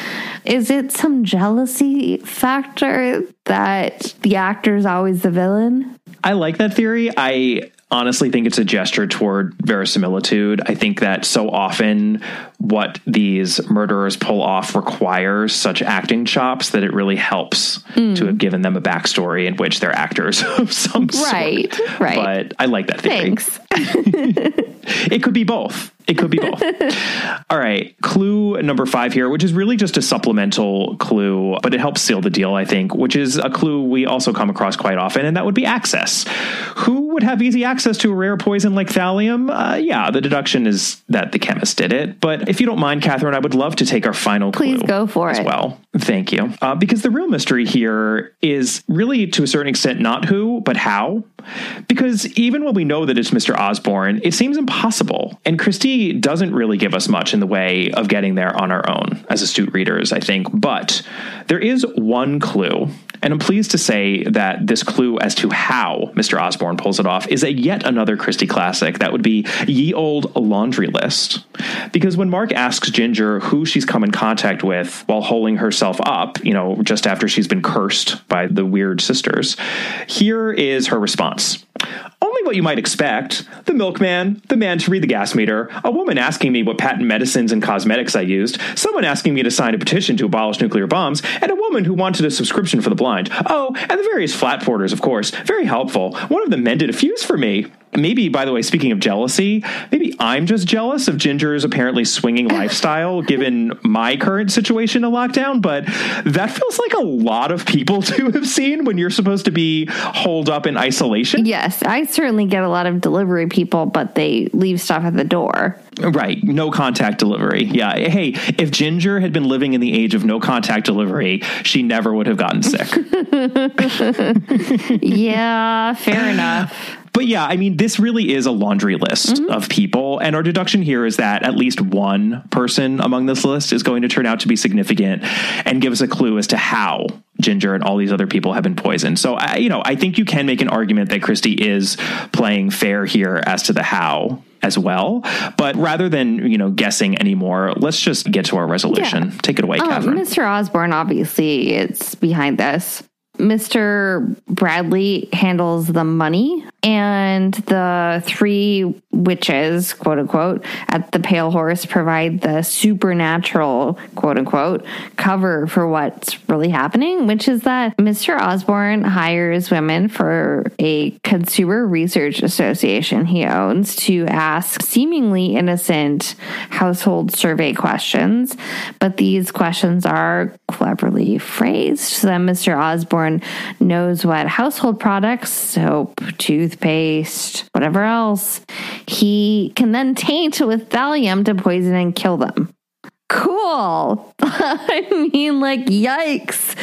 is it some jealousy factor that the actor's always the villain? I like that theory. I honestly think it's a gesture toward verisimilitude. I think that so often what these murderers pull off requires such acting chops that it really helps mm. to have given them a backstory in which they're actors of some right, sort. Right, right. But I like that theory. Thanks. It could be both. It could be both. All right. Clue number five here, which is really just a supplemental clue, but it helps seal the deal, I think, which is a clue we also come across quite often, and that would be access. Who would have easy access to a rare poison like thallium? Uh, yeah, the deduction is that the chemist did it. But if you don't mind, Catherine, I would love to take our final Please clue. Please go for as it. Well, thank you. Uh, because the real mystery here is really, to a certain extent, not who, but how. Because even when we know that it's Mister Osborne, it seems impossible. And Christie doesn't really give us much in the way of getting there on our own as astute readers, I think. But there is one clue, and I'm pleased to say that this clue as to how Mister Osborne pulls it off is a yet another Christie classic. That would be Ye Olde Laundry List. Because when Mark asks Ginger who she's come in contact with while holding herself up, you know, just after she's been cursed by the weird sisters, here is her response. Only what you might expect. The milkman, the man to read the gas meter, a woman asking me what patent medicines and cosmetics I used, someone asking me to sign a petition to abolish nuclear bombs, and a woman who wanted a subscription for the blind. Oh, and the various flat porters, of course. Very helpful. One of them mended a fuse for me. Maybe, by the way, speaking of jealousy, maybe I'm just jealous of Ginger's apparently swinging lifestyle, given my current situation in lockdown. But that feels like a lot of people to have seen when you're supposed to be holed up in isolation. Yes, I certainly get a lot of delivery people, but they leave stuff at the door. Right. No contact delivery. Yeah. Hey, if Ginger had been living in the age of no contact delivery, she never would have gotten sick. Yeah, fair enough. But yeah, I mean, this really is a laundry list mm-hmm. of people. And our deduction here is that at least one person among this list is going to turn out to be significant and give us a clue as to how Ginger and all these other people have been poisoned. So, I, you know, I think you can make an argument that Christie is playing fair here as to the how as well. But rather than, you know, guessing anymore, let's just get to our resolution. Yeah. Take it away, um, Catherine. Mister Osborne, obviously, it's behind this. Mister Bradley handles the money, and the three witches, quote unquote, at the Pale Horse provide the supernatural, quote unquote, cover for what's really happening, which is that Mister Osborne hires women for a consumer research association he owns to ask seemingly innocent household survey questions, but these questions are cleverly phrased so that Mister Osborne knows what household products, soap, toothpaste, whatever else, he can then taint with thallium to poison and kill them. Cool. I mean, like, yikes.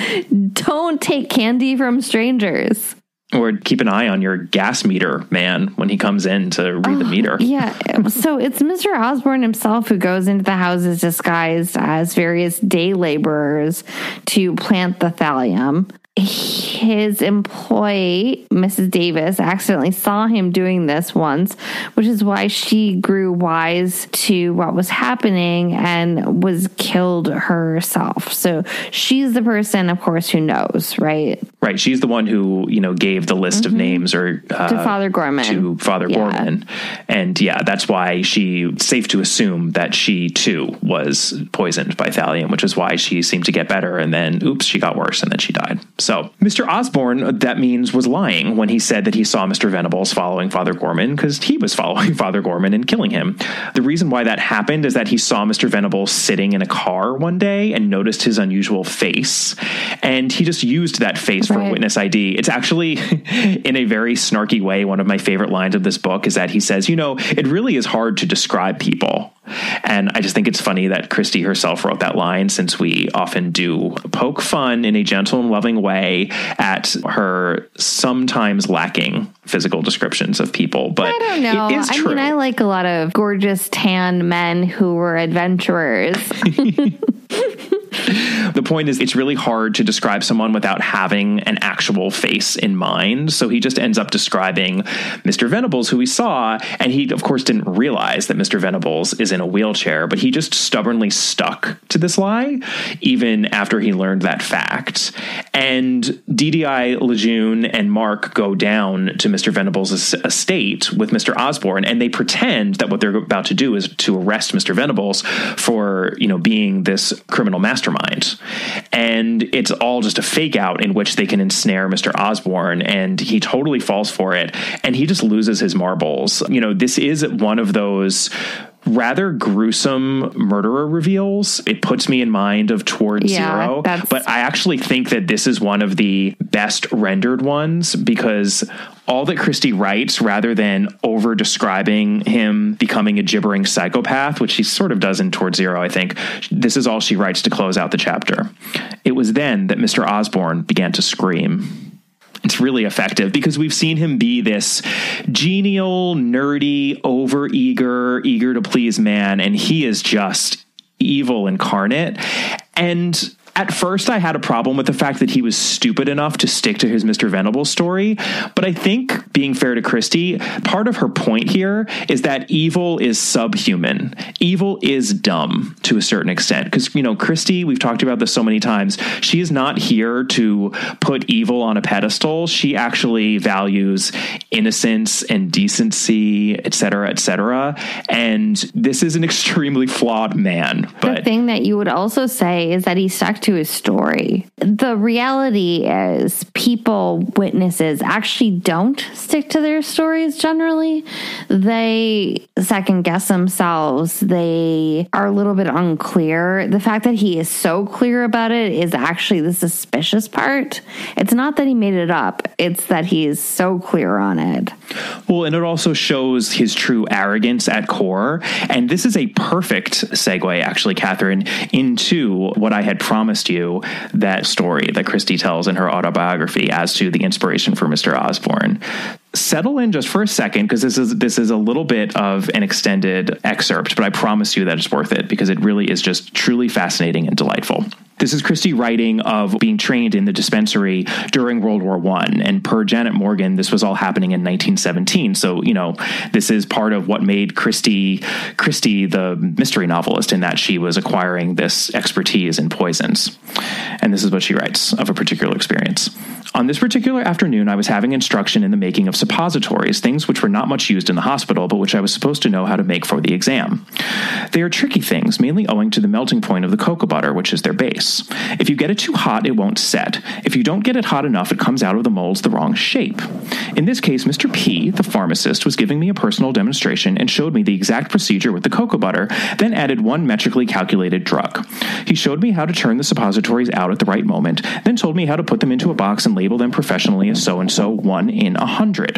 Don't take candy from strangers. Or keep an eye on your gas meter man when he comes in to read oh, the meter. Yeah. So it's Mister Osborne himself who goes into the houses disguised as various day laborers to plant the thallium. His employee, Missus Davis, accidentally saw him doing this once, which is why she grew wise to what was happening and was killed herself. So she's the person, of course, who knows, right? Right. She's the one who, you know, gave the list mm-hmm. of names or uh, to Father Gorman. To Father yeah. Gorman. And yeah, that's why she, safe to assume that she too was poisoned by thallium, which is why she seemed to get better. And then, oops, she got worse and then she died. So Mister Osborne, that means, was lying when he said that he saw Mister Venables following Father Gorman, because he was following Father Gorman and killing him. The reason why that happened is that he saw Mister Venables sitting in a car one day and noticed his unusual face. And he just used that face right. for witness I D. It's actually, in a very snarky way, one of my favorite lines of this book is that he says, you know, it really is hard to describe people. And I just think it's funny that Christie herself wrote that line, since we often do poke fun in a gentle and loving way at her sometimes lacking physical descriptions of people. But I don't know. It is true. I mean, I like a lot of gorgeous tan men who were adventurers. The point is, it's really hard to describe someone without having an actual face in mind. So he just ends up describing Mister Venables, who we saw, and he, of course, didn't realize that Mister Venables is in a wheelchair, but he just stubbornly stuck to this lie, even after he learned that fact. And D D I, Lejeune, and Mark go down to Mister Venables' estate with Mister Osborne, and they pretend that what they're about to do is to arrest Mister Venables for, you know, being this criminal mastermind. And it's all just a fake out in which they can ensnare Mister Osborne, and he totally falls for it, and he just loses his marbles. You know, this is one of those rather gruesome murderer reveals. It puts me in mind of Toward yeah, Zero, but I actually think that this is one of the best rendered ones, because all that Christie writes, rather than over describing him becoming a gibbering psychopath, which she sort of does in Toward Zero, I think, this is all she writes to close out the chapter. It was then that Mister Osborne began to scream. It's really effective, because we've seen him be this genial, nerdy, overeager, eager to please man, and he is just evil incarnate. And at first, I had a problem with the fact that he was stupid enough to stick to his Mister Venables story. But I think, being fair to Christie, part of her point here is that evil is subhuman. Evil is dumb to a certain extent. Because, you know, Christie, we've talked about this so many times, she is not here to put evil on a pedestal. She actually values innocence and decency, et cetera, et cetera. And this is an extremely flawed man. But the thing that you would also say is that he stuck to his story. The reality is people, witnesses, actually don't stick to their stories generally. They second guess themselves. They are a little bit unclear. The fact that he is so clear about it is actually the suspicious part. It's not that he made it up. It's that he is so clear on it. Well, and it also shows his true arrogance at core. And this is a perfect segue, actually, Catherine, into what I had promised you, that story that Christie tells in her autobiography as to the inspiration for Mister Osborne. Settle in just for a second, because this is this is a little bit of an extended excerpt, but I promise you that it's worth it, because it really is just truly fascinating and delightful. This is Christie writing of being trained in the dispensary during World War One. And per Janet Morgan, this was all happening in nineteen seventeen. So, you know, this is part of what made Christie, Christie the mystery novelist, in that she was acquiring this expertise in poisons. And this is what she writes of a particular experience. On this particular afternoon, I was having instruction in the making of suppositories, things which were not much used in the hospital, but which I was supposed to know how to make for the exam. They are tricky things, mainly owing to the melting point of the cocoa butter, which is their base. If you get it too hot, it won't set. If you don't get it hot enough, it comes out of the molds the wrong shape. In this case, Mister P, the pharmacist, was giving me a personal demonstration and showed me the exact procedure with the cocoa butter, then added one metrically calculated drug. He showed me how to turn the suppositories out at the right moment, then told me how to put them into a box and label them professionally as so-and-so one in a hundred.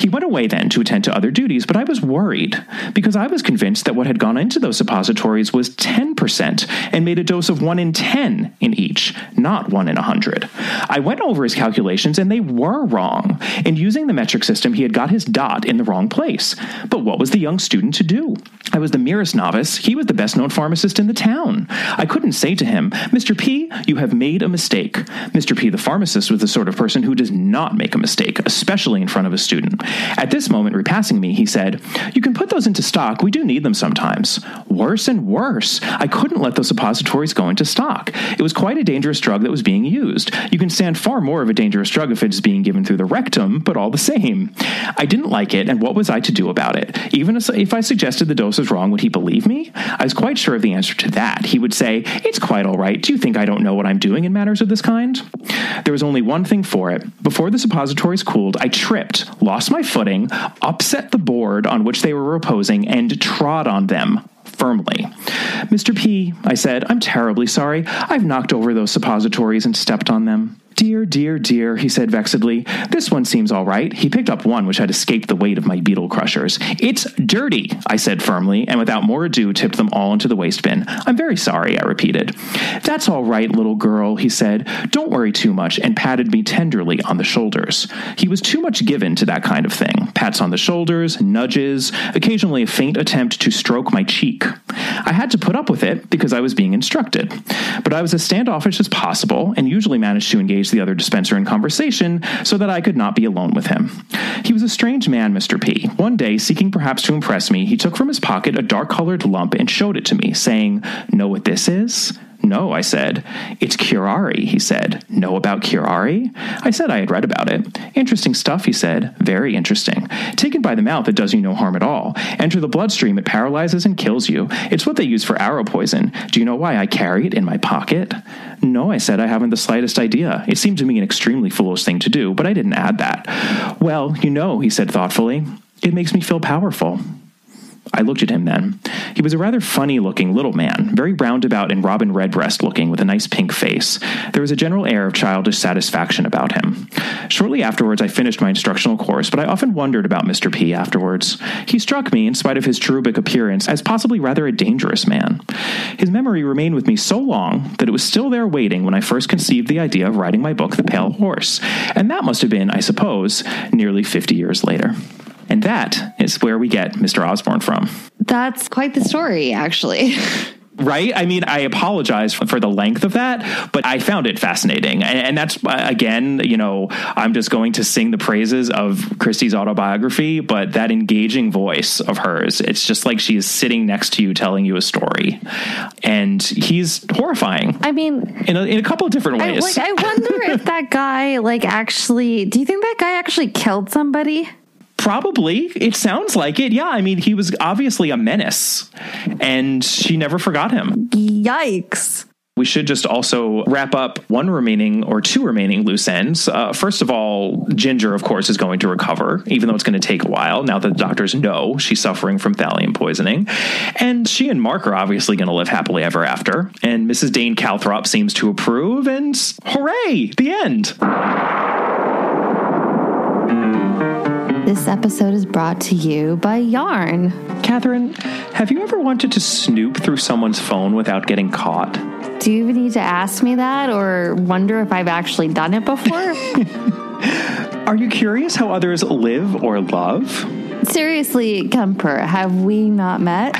He went away then to attend to other duties, but I was worried, because I was convinced that what had gone into those suppositories was ten percent and made a dose of one in ten in each, not one in a hundred. I went over his calculations, and they were wrong. In using the metric system, he had got his dot in the wrong place. But what was the young student to do? I was the merest novice. He was the best-known pharmacist in the town. I couldn't say to him, Mister P, you have made a mistake. Mister P, the pharmacist, was the sort of person who does not make a mistake, especially in front of a student. At this moment, repassing me, he said, you can put those into stock. We do need them sometimes. Worse and worse. I couldn't let those suppositories go into stock. It was quite a dangerous drug that was being used. You can stand far more of a dangerous drug if it's being given through the rectum, but all the same. I didn't like it, and what was I to do about it? Even if I suggested the dose was wrong, would he believe me? I was quite sure of the answer to that. He would say, it's quite all right. Do you think I don't know what I'm doing in matters of this kind? There was only one thing for it. Before the suppositories cooled, I tripped, lost my footing, upset the board on which they were reposing, and trod on them firmly. Mister P, I said, I'm terribly sorry. I've knocked over those suppositories and stepped on them. "Dear, dear, dear," he said vexedly. "This one seems all right." He picked up one which had escaped the weight of my beetle crushers. "It's dirty," I said firmly, and without more ado tipped them all into the waste bin. "I'm very sorry," I repeated. "That's all right, little girl," he said. "Don't worry too much," and patted me tenderly on the shoulders. He was too much given to that kind of thing. Pats on the shoulders, nudges, occasionally a faint attempt to stroke my cheek. I had to put up with it because I was being instructed, but I was as standoffish as possible and usually managed to engage the other dispenser in conversation so that I could not be alone with him. He was a strange man, Mister P. One day, seeking perhaps to impress me, he took from his pocket a dark-colored lump and showed it to me, saying, "Know what this is?" "No," I said. "It's curare," he said. "Know about curare?" I said I had read about it. "Interesting stuff," he said. "Very interesting. Taken by the mouth, it does you no harm at all. Enter the bloodstream, it paralyzes and kills you. It's what they use for arrow poison. Do you know why I carry it in my pocket?" "No," I said. "I haven't the slightest idea." It seemed to me an extremely foolish thing to do, but I didn't add that. "Well, you know," he said thoughtfully, "it makes me feel powerful." I looked at him then. He was a rather funny-looking little man, very roundabout and Robin Redbreast-looking, with a nice pink face. There was a general air of childish satisfaction about him. Shortly afterwards, I finished my instructional course, but I often wondered about Mister P. afterwards. He struck me, in spite of his cherubic appearance, as possibly rather a dangerous man. His memory remained with me so long that it was still there waiting when I first conceived the idea of writing my book, The Pale Horse, and that must have been, I suppose, nearly fifty years later. And that is where we get Mister Osborne from. That's quite the story, actually. Right? I mean, I apologize for the length of that, but I found it fascinating. And, and that's, again, you know, I'm just going to sing the praises of Christie's autobiography, but that engaging voice of hers, it's just like she is sitting next to you telling you a story. And he's horrifying. I mean... In a, in a couple of different ways. I, like, I wonder if that guy, like, actually... Do you think that guy actually killed somebody? Probably. It sounds like it. Yeah. I mean, he was obviously a menace and she never forgot him. Yikes. We should just also wrap up one remaining or two remaining loose ends. Uh, first of all, Ginger, of course, is going to recover, even though it's going to take a while now that the doctors know she's suffering from thallium poisoning. And she and Mark are obviously going to live happily ever after. And Missus Dane Calthrop seems to approve, and hooray, the end. This episode is brought to you by Yarn. Catherine, have you ever wanted to snoop through someone's phone without getting caught? Do you need to ask me that or wonder if I've actually done it before? Are you curious how others live or love? Seriously, Kemper, have we not met?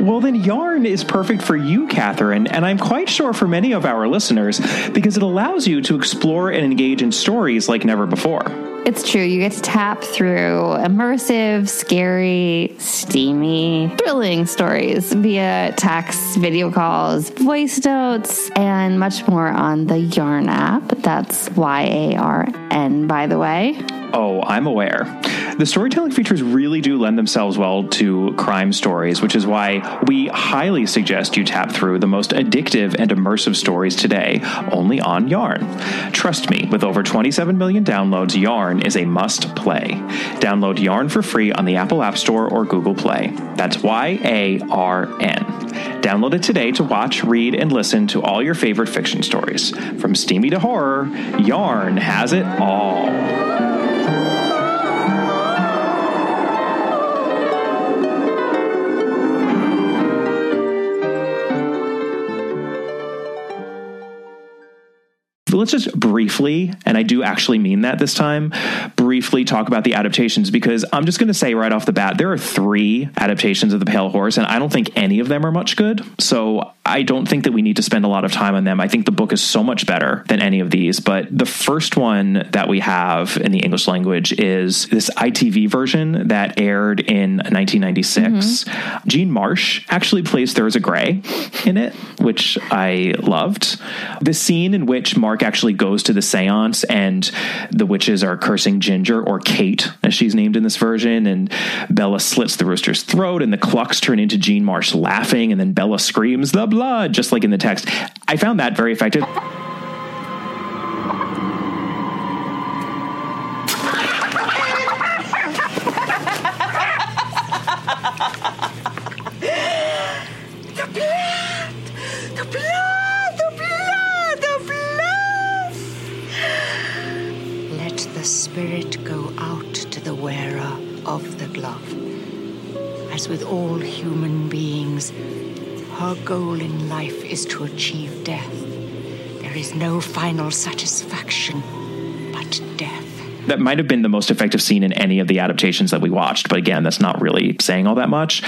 Well, then Yarn is perfect for you, Catherine, and I'm quite sure for many of our listeners, because it allows you to explore and engage in stories like never before. It's true. You get to tap through immersive, scary, steamy, thrilling stories via text, video calls, voice notes, and much more on the Yarn app. That's Y A R N, by the way. Oh, I'm aware. The storytelling features really do lend themselves well to crime stories, which is why we highly suggest you tap through the most addictive and immersive stories today, only on Yarn. Trust me, with over twenty-seven million downloads, Yarn is a must-play. Download Yarn for free on the Apple App Store or Google Play. That's Y A R N. Download it today to watch, read, and listen to all your favorite fiction stories. From steamy to horror, Yarn has it all. Let's just briefly, and I do actually mean that this time, briefly talk about the adaptations, because I'm just going to say right off the bat, there are three adaptations of The Pale Horse, and I don't think any of them are much good. So I don't think that we need to spend a lot of time on them. I think the book is so much better than any of these. But the first one that we have in the English language is this I T V version that aired in nineteen ninety-six. Mm-hmm. Jean Marsh actually plays Theresa Gray in it, which I loved. The scene in which Mark actually goes to the seance and the witches are cursing Ginger, or Kate, as she's named in this version, and Bella slits the rooster's throat and the clucks turn into Jean Marsh laughing, and then Bella screams, "The blood," just like in the text. I found that very effective. The blood, the blood, the blood, the blood. as with all human beings, her goal in life is to achieve death. There is no final satisfaction but death. That might have been the most effective scene in any of the adaptations that we watched. But again, that's not really saying all that much.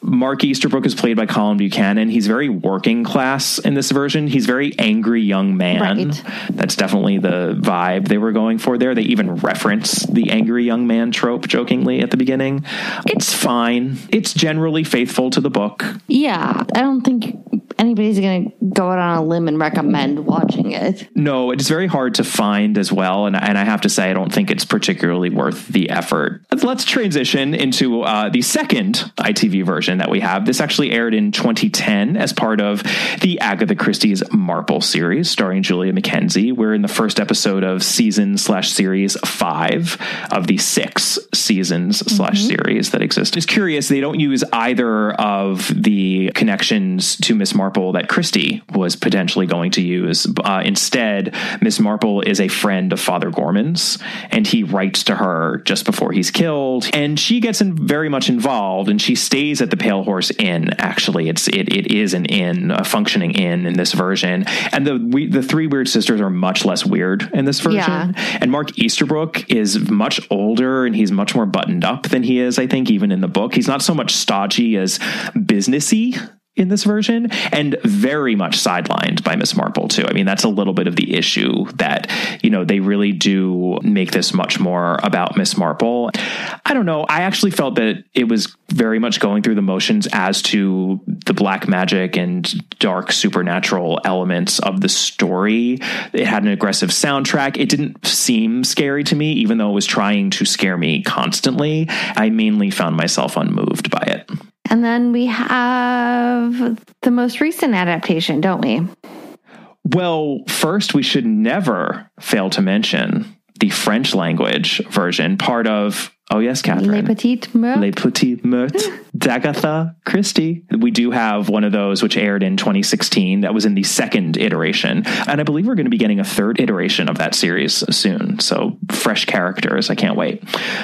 Mark Easterbrook is played by Colin Buchanan. He's very working class in this version. He's very angry young man. Right. That's definitely the vibe they were going for there. They even reference the angry young man trope jokingly at the beginning. It's fine. It's generally faithful to the book. Yeah, I don't think anybody's going to go out on a limb and recommend watching it. No, it's very hard to find as well. And, and I have to say, I don't think it's particularly worth the effort. Let's transition into uh, the second I T V version that we have. This actually aired in twenty ten as part of the Agatha Christie's Marple series starring Julia McKenzie. We're in the first episode of season slash series five of the six seasons slash series that exist. It's curious, they don't use either of the connections to Miss Marple that Christie was potentially going to use. Uh, instead, Miss Marple is a friend of Father Gorman's, and he writes to her just before he's killed, and she gets in very much involved, and she stays at the Pale Horse Inn. Actually, it's it it is an inn, a functioning inn in this version, and the we, the three weird sisters are much less weird in this version. Yeah. And Mark Easterbrook is much older, and he's much more buttoned up than he is, I think, even in the book. He's not so much stodgy as businessy in this version, and very much sidelined by Miss Marple too. I mean, that's a little bit of the issue that, you know, they really do make this much more about Miss Marple. I don't know. I actually felt that it was very much going through the motions as to the black magic and dark supernatural elements of the story. It had an aggressive soundtrack. It didn't seem scary to me, even though it was trying to scare me constantly. I mainly found myself unmoved by it. And then we have the most recent adaptation, don't we? Well, first, we should never fail to mention the French language version, part of, oh yes, Catherine, Les Petites Meurtres. Les Petites Meurtres d'Agatha Christie. We do have one of those, which aired in twenty sixteen. That was in the second iteration. And I believe we're going to be getting a third iteration of that series soon. So fresh characters. I can't wait.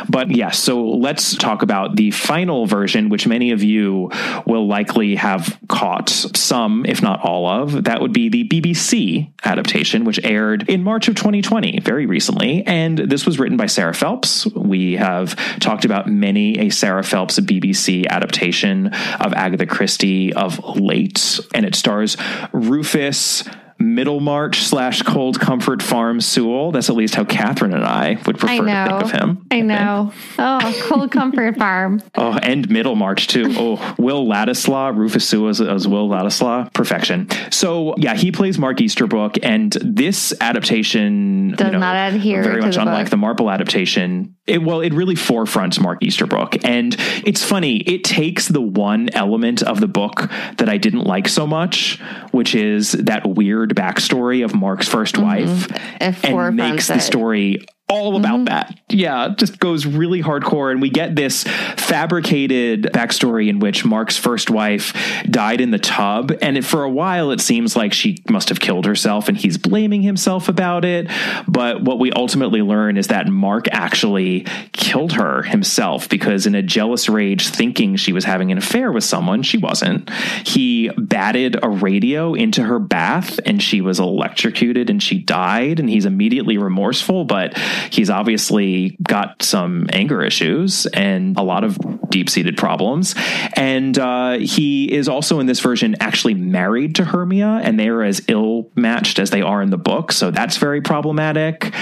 But yes, yeah, so let's talk about the final version, which many of you will likely have caught some, if not all of. That would be the B B C adaptation, which aired in March of twenty twenty, very recently. And this was written by Sarah Phelps. We have talked about many a Sarah Phelps B B C adaptation of Agatha Christie of late, and it stars Rufus Middlemarch slash Cold Comfort Farm Sewell. That's at least how Catherine and I would prefer I to think of him. I, I know. Think. Oh, Cold Comfort Farm. Oh, and Middlemarch too. Oh, Will Ladislaw, Rufus Sewell as, as Will Ladislaw. Perfection. So yeah, he plays Mark Easterbrook, and this adaptation does you know, not adhere very to much the unlike book. The Marple adaptation. It, well, it really forefronts Mark Easterbrook, and it's funny. It takes the one element of the book that I didn't like so much, which is that weird backstory of Mark's first wife, mm-hmm. and makes the story all about mm-hmm. that. Yeah, it just goes really hardcore. And we get this fabricated backstory in which Mark's first wife died in the tub. And it, for a while, it seems like she must have killed herself and he's blaming himself about it. But what we ultimately learn is that Mark actually killed her himself because in a jealous rage, thinking she was having an affair with someone, she wasn't. He batted a radio into her bath and she was electrocuted and she died. And he's immediately remorseful, but he's obviously got some anger issues and a lot of deep-seated problems. And uh, he is also in this version actually married to Hermia, and they are as ill-matched as they are in the book. So that's very problematic.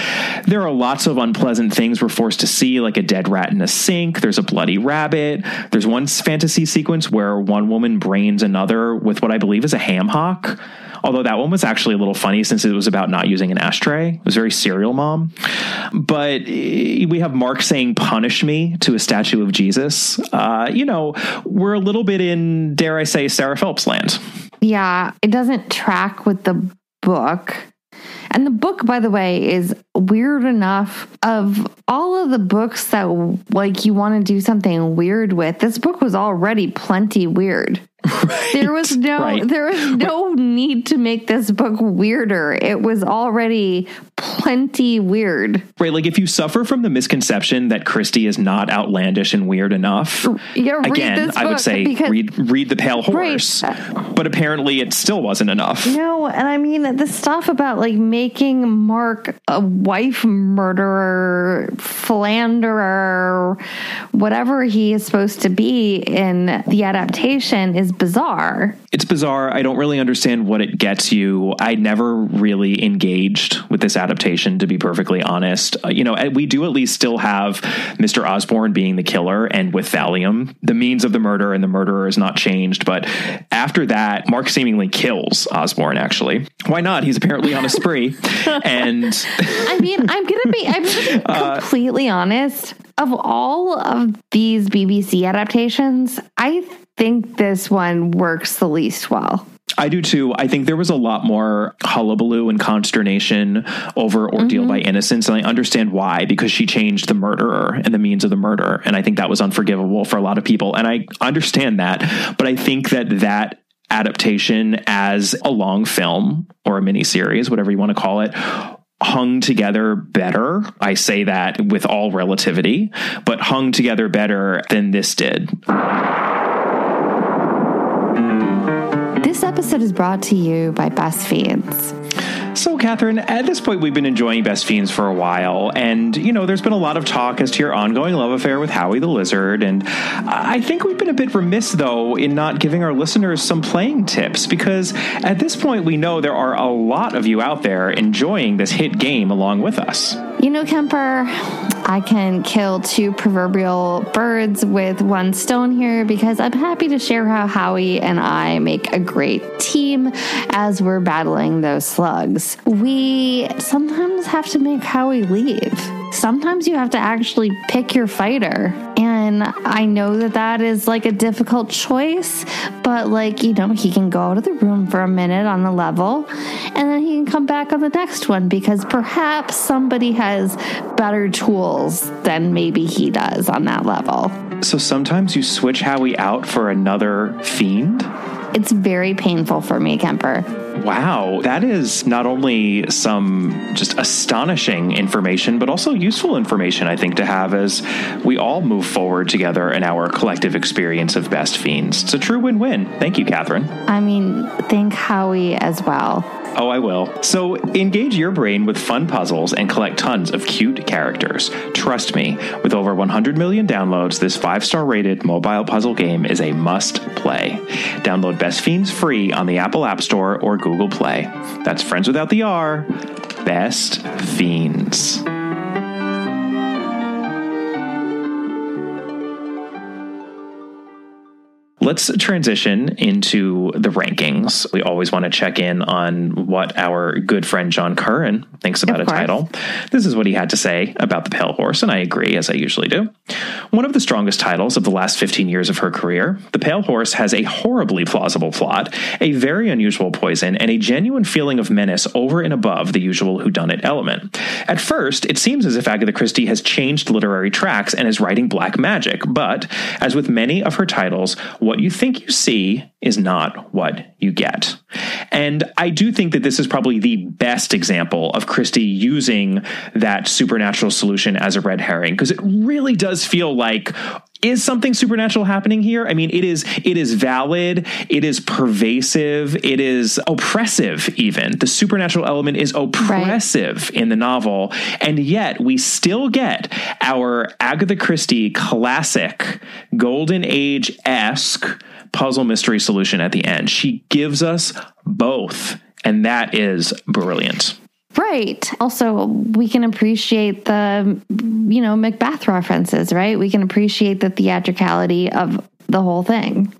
There are lots of unpleasant things we're forced to see, like a dead rat in a sink. There's a bloody rabbit. There's one fantasy sequence where one woman brains another with what I believe is a ham hock. Although that one was actually a little funny since it was about not using an ashtray. It was very Serial Mom. But we have Mark saying, "Punish me," to a statue of Jesus. Uh, you know, we're a little bit in, dare I say, Sarah Phelps land. Yeah, it doesn't track with the book. And the book, by the way, is weird enough. Of all of the books that like you want to do something weird with, this book was already plenty weird. Right, there was no right. there was no need to make this book weirder. It was already plenty weird. Right, like if you suffer from the misconception that Christie is not outlandish and weird enough, yeah, again, I would say because, read read The Pale Horse. Right. But apparently it still wasn't enough. No, and I mean the stuff about like making Mark a wife murderer, philanderer, whatever he is supposed to be in the adaptation is bizarre. It's bizarre. I don't really understand what it gets you. I never really engaged with this adaptation, to be perfectly honest. Uh, you know, we do at least still have Mister Osborne being the killer, and with thallium, the means of the murder and the murderer is not changed. But after that, Mark seemingly kills Osborne, actually. Why not? He's apparently on a spree. And I mean, I'm going to be I'm gonna be completely uh, honest. Of all of these B B C adaptations, I think this one works the least well. I do too. I think there was a lot more hullabaloo and consternation over Ordeal mm-hmm. by Innocence, and I understand why, because she changed the murderer and the means of the murder, and I think that was unforgivable for a lot of people, and I understand that, but I think that that adaptation as a long film or a miniseries, whatever you want to call it, hung together better. I say that with all relativity, but hung together better than this did. This episode is brought to you by Best Fiends. So, Catherine, at this point, we've been enjoying Best Fiends for a while. And, you know, there's been a lot of talk as to your ongoing love affair with Howie the Lizard. And I think we've been a bit remiss, though, in not giving our listeners some playing tips, because at this point, we know there are a lot of you out there enjoying this hit game along with us. You know, Kemper, I can kill two proverbial birds with one stone here, because I'm happy to share how Howie and I make a great team as we're battling those slugs. We sometimes have to make Howie leave. Sometimes you have to actually pick your fighter. And I know that that is like a difficult choice, but like, you know, he can go out of the room for a minute on a level, and then he can come back on the next one because perhaps somebody has better tools than maybe he does on that level. So sometimes you switch Howie out for another fiend? It's very painful for me, Kemper. Wow, that is not only some just astonishing information, but also useful information, I think, to have as we all move forward together in our collective experience of Best Fiends. It's a true win-win. Thank you, Catherine. I mean, thank Howie as well. Oh, I will. So engage your brain with fun puzzles and collect tons of cute characters. Trust me, with over one hundred million downloads, this five-star rated mobile puzzle game is a must-play. Download Best Fiends free on the Apple App Store or Google Play. That's Friends Without the R, Best Fiends. Let's transition into the rankings. We always want to check in on what our good friend John Curran thinks about a title. This is what he had to say about The Pale Horse, and I agree, as I usually do. One of the strongest titles of the last fifteen years of her career, The Pale Horse has a horribly plausible plot, a very unusual poison, and a genuine feeling of menace over and above the usual whodunit element. At first, it seems as if Agatha Christie has changed literary tracks and is writing black magic, but, as with many of her titles, what you think you see is not what you get. And I do think that this is probably the best example of Christie using that supernatural solution as a red herring, because it really does feel like, is something supernatural happening here? I mean, it is it is valid, it is pervasive, it is oppressive even. The supernatural element is oppressive right. in the novel, and yet we still get our Agatha Christie classic Golden Age-esque puzzle mystery solution at the end. She gives us both, and that is brilliant. Right. Also, we can appreciate the, you know, Macbeth references, right? We can appreciate the theatricality of the whole thing.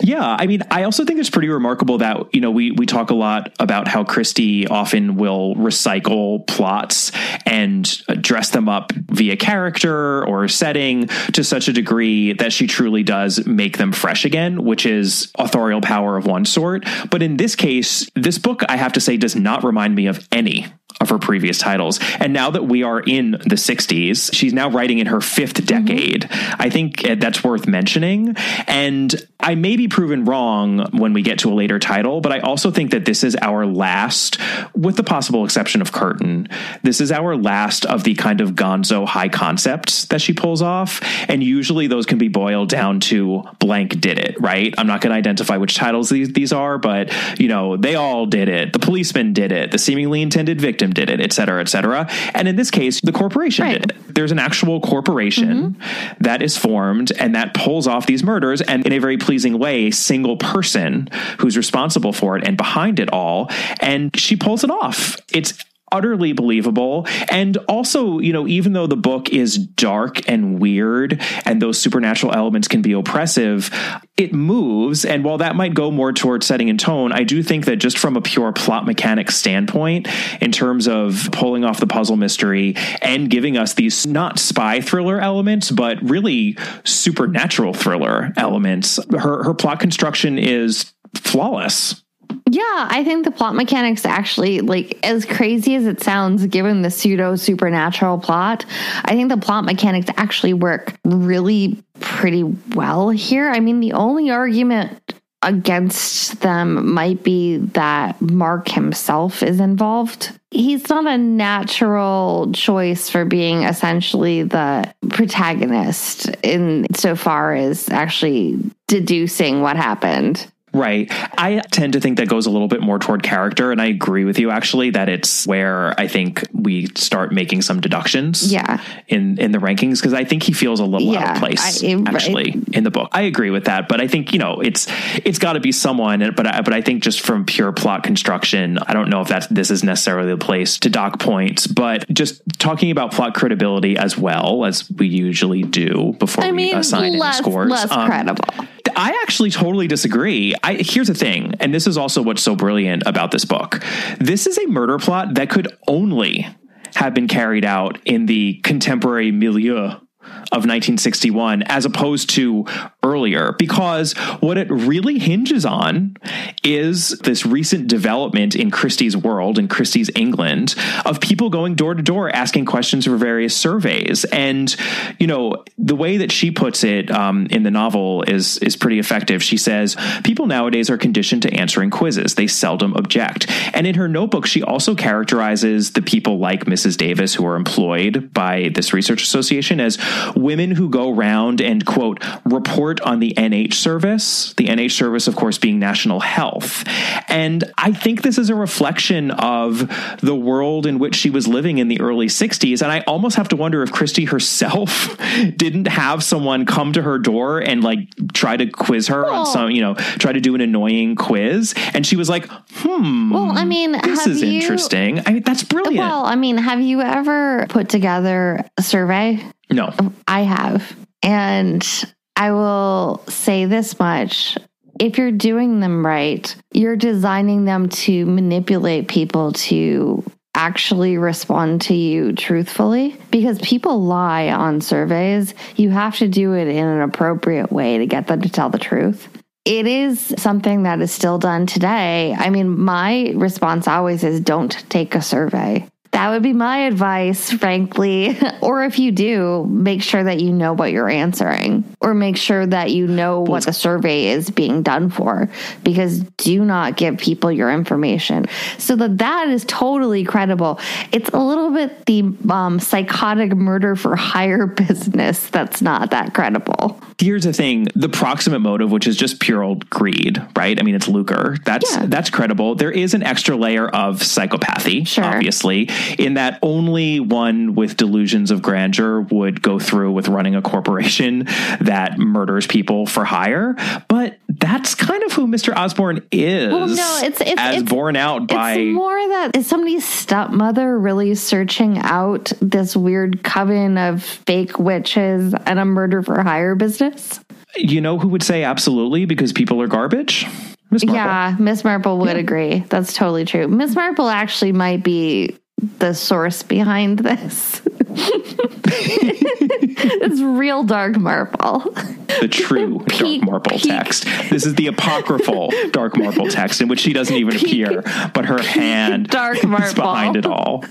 Yeah, I mean, I also think it's pretty remarkable that, you know, we we talk a lot about how Christie often will recycle plots and dress them up via character or setting to such a degree that she truly does make them fresh again, which is authorial power of one sort. But in this case, this book, I have to say, does not remind me of any of her previous titles. And now that we are in the sixties, she's now writing in her fifth decade. Mm-hmm. I think that's worth mentioning. And I may be proven wrong when we get to a later title, but I also think that this is our last, with the possible exception of Curtin, this is our last of the kind of gonzo high concepts that she pulls off. And usually those can be boiled down to blank did it, right? I'm not going to identify which titles these, these are, but, you know, they all did it. The policeman did it. The seemingly intended victim did it, et cetera, et cetera. And in this case, the corporation right. did it. There's an actual corporation mm-hmm. that is formed and that pulls off these murders. And in a very pleasing way, a single person who's responsible for it and behind it all. And she pulls it off. It's utterly believable. And also, you know, even though the book is dark and weird and those supernatural elements can be oppressive, it moves. And while that might go more towards setting and tone, I do think that just from a pure plot mechanic standpoint, in terms of pulling off the puzzle mystery and giving us these not spy thriller elements, but really supernatural thriller elements, her, her plot construction is flawless. Yeah, I think the plot mechanics actually, like, as crazy as it sounds, given the pseudo-supernatural plot, I think the plot mechanics actually work really pretty well here. I mean, the only argument against them might be that Mark himself is involved. He's not a natural choice for being essentially the protagonist in so far as actually deducing what happened. Right. I tend to think that goes a little bit more toward character. And I agree with you, actually, that it's where I think we start making some deductions yeah. in, in the rankings, because I think he feels a little yeah, out of place, I, actually, right. in the book. I agree with that. But I think, you know, it's it's got to be someone. But I, but I think just from pure plot construction, I don't know if that's, this is necessarily the place to dock points. But just talking about plot credibility as well, as we usually do before I we mean, assign less, any scores. Less um, credible. I actually totally disagree. I, here's the thing, and this is also what's so brilliant about this book. This is a murder plot that could only have been carried out in the contemporary milieu of nineteen sixty-one, as opposed to earlier, because what it really hinges on is this recent development in Christie's world, in Christie's England, of people going door to door asking questions for various surveys. And, you know, the way that she puts it um, in the novel is, is pretty effective. She says, people nowadays are conditioned to answering quizzes. They seldom object. And in her notebook, she also characterizes the people like Missus Davis, who are employed by this research association, as women who go round and, quote, report on the N H service, the N H service, of course, being national health. And I think this is a reflection of the world in which she was living in the early sixties. And I almost have to wonder if Christie herself didn't have someone come to her door and, like, try to quiz her well, on some, you know, try to do an annoying quiz. And she was like, hmm, well, I mean, this is you, interesting. I mean, that's brilliant. Well, I mean, have you ever put together a survey? No, I have. And I will say this much. If you're doing them right, you're designing them to manipulate people to actually respond to you truthfully, because people lie on surveys. You have to do it in an appropriate way to get them to tell the truth. It is something that is still done today. I mean, my response always is don't take a survey. That would be my advice, frankly. Or if you do, make sure that you know what you're answering, or make sure that you know what the survey is being done for, because do not give people your information. So that that is totally credible. It's a little bit the um, psychotic murder for hire business that's not that credible. Here's the thing. The proximate motive, which is just pure old greed, right? I mean, it's lucre. That's yeah. that's credible. There is an extra layer of psychopathy, sure. obviously, in that only one with delusions of grandeur would go through with running a corporation that murders people for hire. But that's kind of who Mister Osborne is, well, no, it's, it's, as it's, borne out it's by... It's more that is somebody's stepmother really searching out this weird coven of fake witches and a murder for hire business? You know who would say absolutely, because people are garbage? Miss Marple. Yeah, Miss Marple would yeah. agree. That's totally true. Miss Marple actually might be the source behind this. It's real dark Marple. the true peak, dark marble peak. text. This is the apocryphal dark marble text in which she doesn't even peak, appear, but her hand dark marble. is behind it all.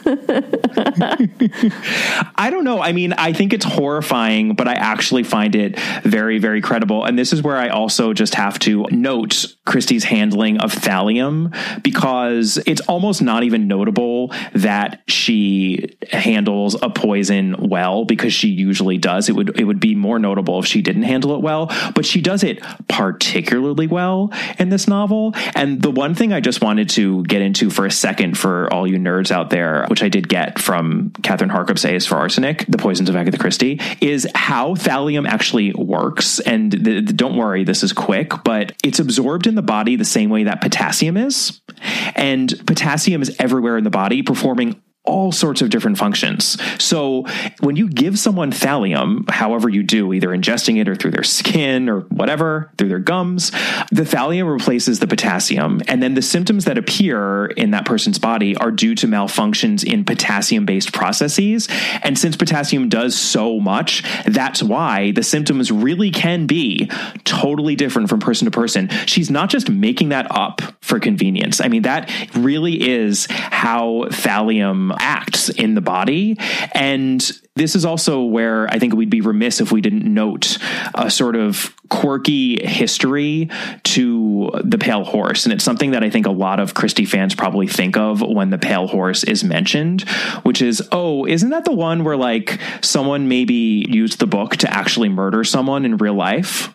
I don't know. I mean, I think it's horrifying, but I actually find it very, very credible. And this is where I also just have to note Christie's handling of thallium, because it's almost not even notable that she handles a poison well, because she usually does. It would, it would be more notable if she didn't handle it well, but she does it particularly well in this novel. And the one thing I just wanted to get into for a second for all you nerds out there, which I did get from Catherine Harkup's A's for Arsenic, The Poisons of Agatha Christie, is how thallium actually works. And the, the, don't worry, this is quick, but it's absorbed in the body the same way that potassium is. And potassium is everywhere in the body, performing all sorts of different functions. So when you give someone thallium, however you do, either ingesting it or through their skin or whatever, through their gums, the thallium replaces the potassium. And then the symptoms that appear in that person's body are due to malfunctions in potassium-based processes. And since potassium does so much, that's why the symptoms really can be totally different from person to person. She's not just making that up for convenience. I mean, that really is how thallium acts in the body. And this is also where I think we'd be remiss if we didn't note a sort of quirky history to The Pale Horse. And it's something that I think a lot of Christie fans probably think of when The Pale Horse is mentioned, which is, oh, isn't that the one where like someone maybe used the book to actually murder someone in real life?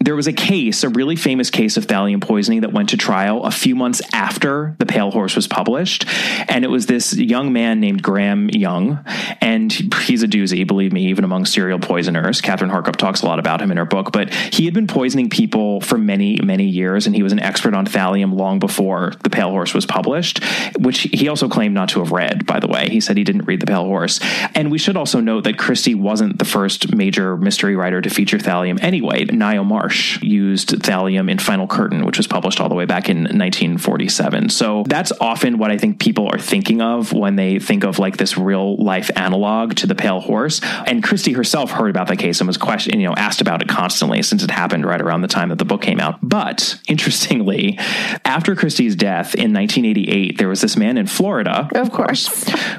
There was a case, a really famous case of thallium poisoning that went to trial a few months after The Pale Horse was published. And it was this young man named Graham Young. And he's a doozy, believe me, even among serial poisoners. Catherine Harkup talks a lot about him in her book, but he had been poisoning people for many, many years. And he was an expert on thallium long before The Pale Horse was published, which he also claimed not to have read, by the way. He said he didn't read The Pale Horse. And we should also note that Christie wasn't the first major mystery writer to feature thallium anyway. Niall Marsh used thallium in Final Curtain, which was published all the way back in nineteen forty-seven. So that's often what I think people are thinking of when they think of like this real life analog to The Pale Horse. And Christie herself heard about the case and was questioned, you know, asked about it constantly since it happened right around the time that the book came out. But interestingly, after Christie's death in nineteen eighty-eight, there was this man in Florida, of course,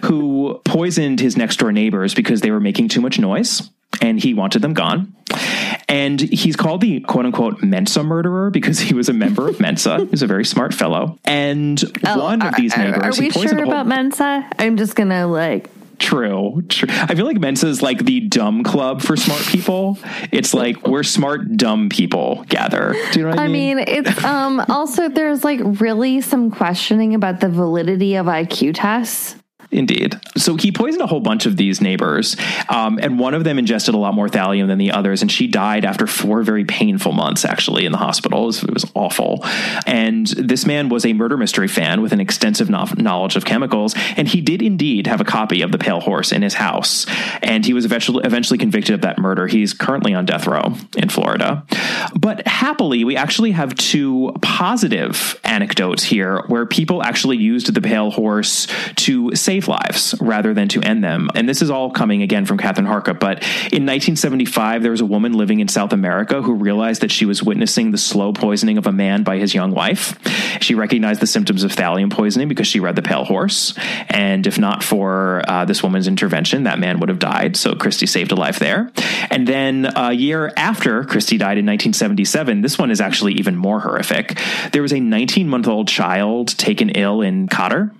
who poisoned his next door neighbors because they were making too much noise and he wanted them gone. And he's called the quote-unquote Mensa murderer because he was a member of Mensa. He's a very smart fellow. And oh, one are, of these neighbors... Are, are we sure about whole... Mensa? I'm just going to like... True, true. I feel like Mensa is like the dumb club for smart people. It's like we're smart, dumb people gather. Do you know what I, I mean? I mean, it's um, also there's like really some questioning about the validity of I Q tests. Indeed. So he poisoned a whole bunch of these neighbors, um, and one of them ingested a lot more thallium than the others, and she died after four very painful months, actually, in the hospital. It was, it was awful. And this man was a murder mystery fan with an extensive no- knowledge of chemicals, and he did indeed have a copy of The Pale Horse in his house, and he was eventually, eventually convicted of that murder. He's currently on death row in Florida. But happily, we actually have two positive anecdotes here where people actually used The Pale Horse to save lives rather than to end them. And this is all coming again from Catherine Harkup. But in nineteen seventy-five, there was a woman living in South America who realized that she was witnessing the slow poisoning of a man by his young wife. She recognized the symptoms of thallium poisoning because she read The Pale Horse. And if not for uh, this woman's intervention, that man would have died. So Christie saved a life there. And then a year after Christie died in nineteen seventy-seven, this one is actually even more horrific. There was a nineteen-month-old child taken ill in Qatar.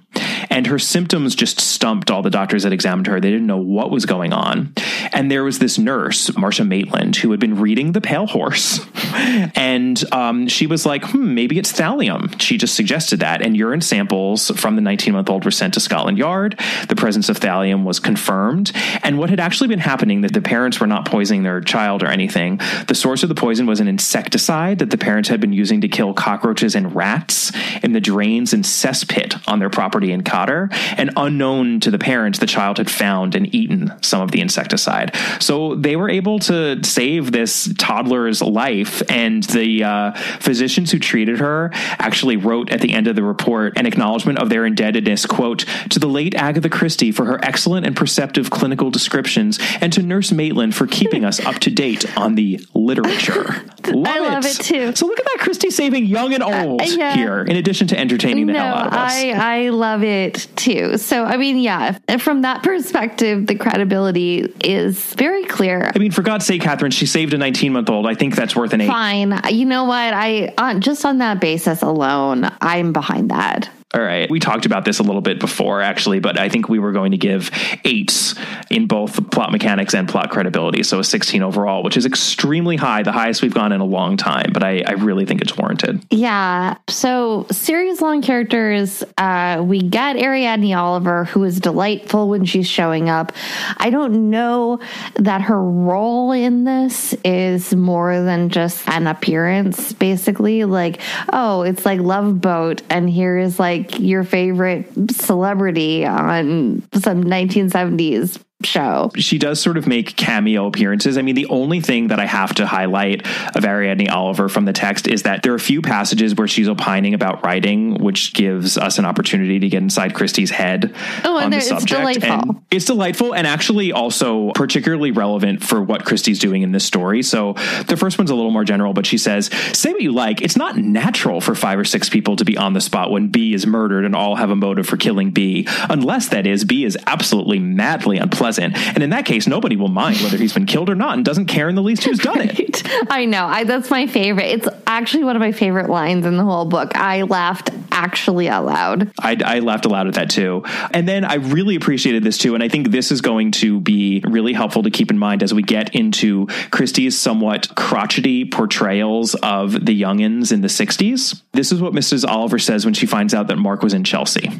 And her symptoms just stumped all the doctors that examined her. They didn't know what was going on. And there was this nurse, Marcia Maitland, who had been reading The Pale Horse. And um, she was like, hmm, maybe it's thallium. She just suggested that. And urine samples from the nineteen-month-old were sent to Scotland Yard. The presence of thallium was confirmed. And what had actually been happening, that the parents were not poisoning their child or anything. The source of the poison was an insecticide that the parents had been using to kill cockroaches and rats in the drains and cesspit on their property in Qatar. water, and unknown to the parents, the child had found and eaten some of the insecticide. So they were able to save this toddler's life, and the uh, physicians who treated her actually wrote at the end of the report an acknowledgement of their indebtedness, quote, to the late Agatha Christie for her excellent and perceptive clinical descriptions, and to Nurse Maitland for keeping us up to date on the literature. Love I love it. it too. So look at that, Christie saving young and old uh, yeah. here, in addition to entertaining the no, hell out of us. I, I love it too. So, I mean, yeah, from that perspective, the credibility is very clear. I mean, for God's sake, Catherine, she saved a nineteen-month-old. I think that's worth an eight. Fine. You know what? I on, just on that basis alone, I'm behind that. All right. We talked about this a little bit before, actually, but I think we were going to give eights in both plot mechanics and plot credibility. So a sixteen overall, which is extremely high, the highest we've gone in a long time, but I, I really think it's warranted. Yeah. So series long characters, uh, we got Ariadne Oliver, who is delightful when she's showing up. I don't know that her role in this is more than just an appearance, basically. Like, oh, it's like Love Boat, and here is like your favorite celebrity on some nineteen seventies show. She does sort of make cameo appearances. I mean, the only thing that I have to highlight of Ariadne Oliver from the text is that there are a few passages where she's opining about writing, which gives us an opportunity to get inside Christie's head oh, on the subject. It's delightful. And it's delightful and actually also particularly relevant for what Christie's doing in this story. So the first one's a little more general, but she says, say what you like. It's not natural for five or six people to be on the spot when B is murdered and all have a motive for killing B, unless that is B is absolutely madly unpleasant. And in that case, nobody will mind whether he's been killed or not and doesn't care in the least who's done right. it. I know. I, that's my favorite. It's actually one of my favorite lines in the whole book. I laughed actually out loud. I, I laughed aloud at that too. And then I really appreciated this too. And I think this is going to be really helpful to keep in mind as we get into Christie's somewhat crotchety portrayals of the youngins in the sixties. This is what Missus Oliver says when she finds out that Mark was in Chelsea.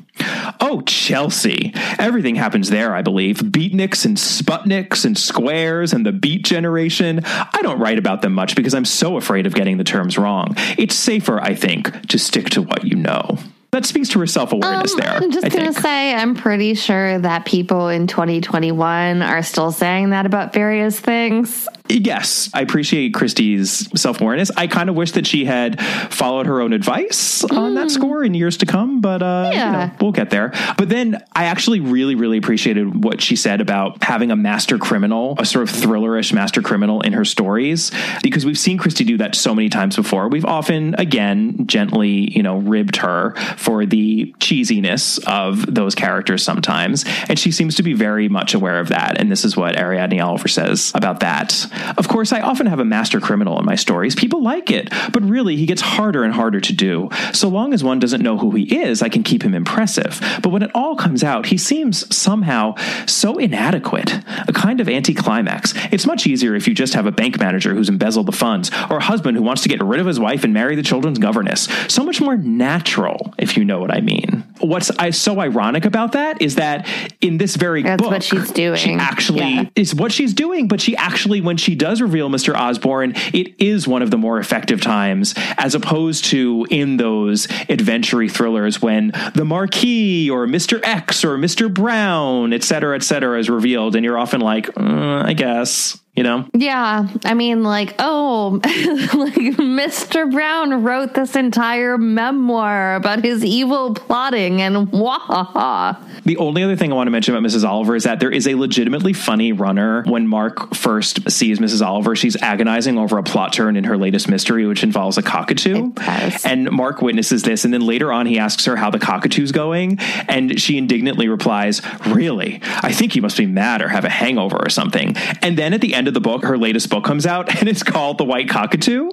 Oh, Chelsea. Everything happens there, I believe. Beaten and Sputniks and Squares and the Beat Generation. I don't write about them much because I'm so afraid of getting the terms wrong. It's safer, I think, to stick to what you know. That speaks to her self-awareness um, there. I'm just going to say, I'm pretty sure that people in twenty twenty-one are still saying that about various things. Yes, I appreciate Christie's self-awareness. I kind of wish that she had followed her own advice mm. on that score in years to come, but uh, yeah. you know, we'll get there. But then I actually really, really appreciated what she said about having a master criminal, a sort of thrillerish master criminal in her stories, because we've seen Christie do that so many times before. We've often, again, gently, you know, ribbed her for the cheesiness of those characters sometimes. And she seems to be very much aware of that. And this is what Ariadne Oliver says about that. Of course, I often have a master criminal in my stories. People like it, but really he gets harder and harder to do. So long as one doesn't know who he is, I can keep him impressive. But when it all comes out, he seems somehow so inadequate, a kind of anticlimax. It's much easier if you just have a bank manager who's embezzled the funds, or a husband who wants to get rid of his wife and marry the children's governess. So much more natural, if you know what I mean. What's I, so ironic about that is that in this very That's book, what she's doing. She actually yeah. is what she's doing, but she actually, when she does reveal Mister Osborne, it is one of the more effective times, as opposed to in those adventure thrillers when the Marquis or Mister X or Mister Brown, et cetera, et cetera, is revealed. And you're often like, mm, I guess. You know? Yeah. I mean, like, oh, like Mister Brown wrote this entire memoir about his evil plotting and wahaha. The only other thing I want to mention about Missus Oliver is that there is a legitimately funny runner when Mark first sees Missus Oliver. She's agonizing over a plot turn in her latest mystery, which involves a cockatoo. And Mark witnesses this. And then later on, he asks her how the cockatoo's going. And she indignantly replies, really? I think you must be mad or have a hangover or something. And then at the end of the book, her latest book comes out and it's called The White Cockatoo.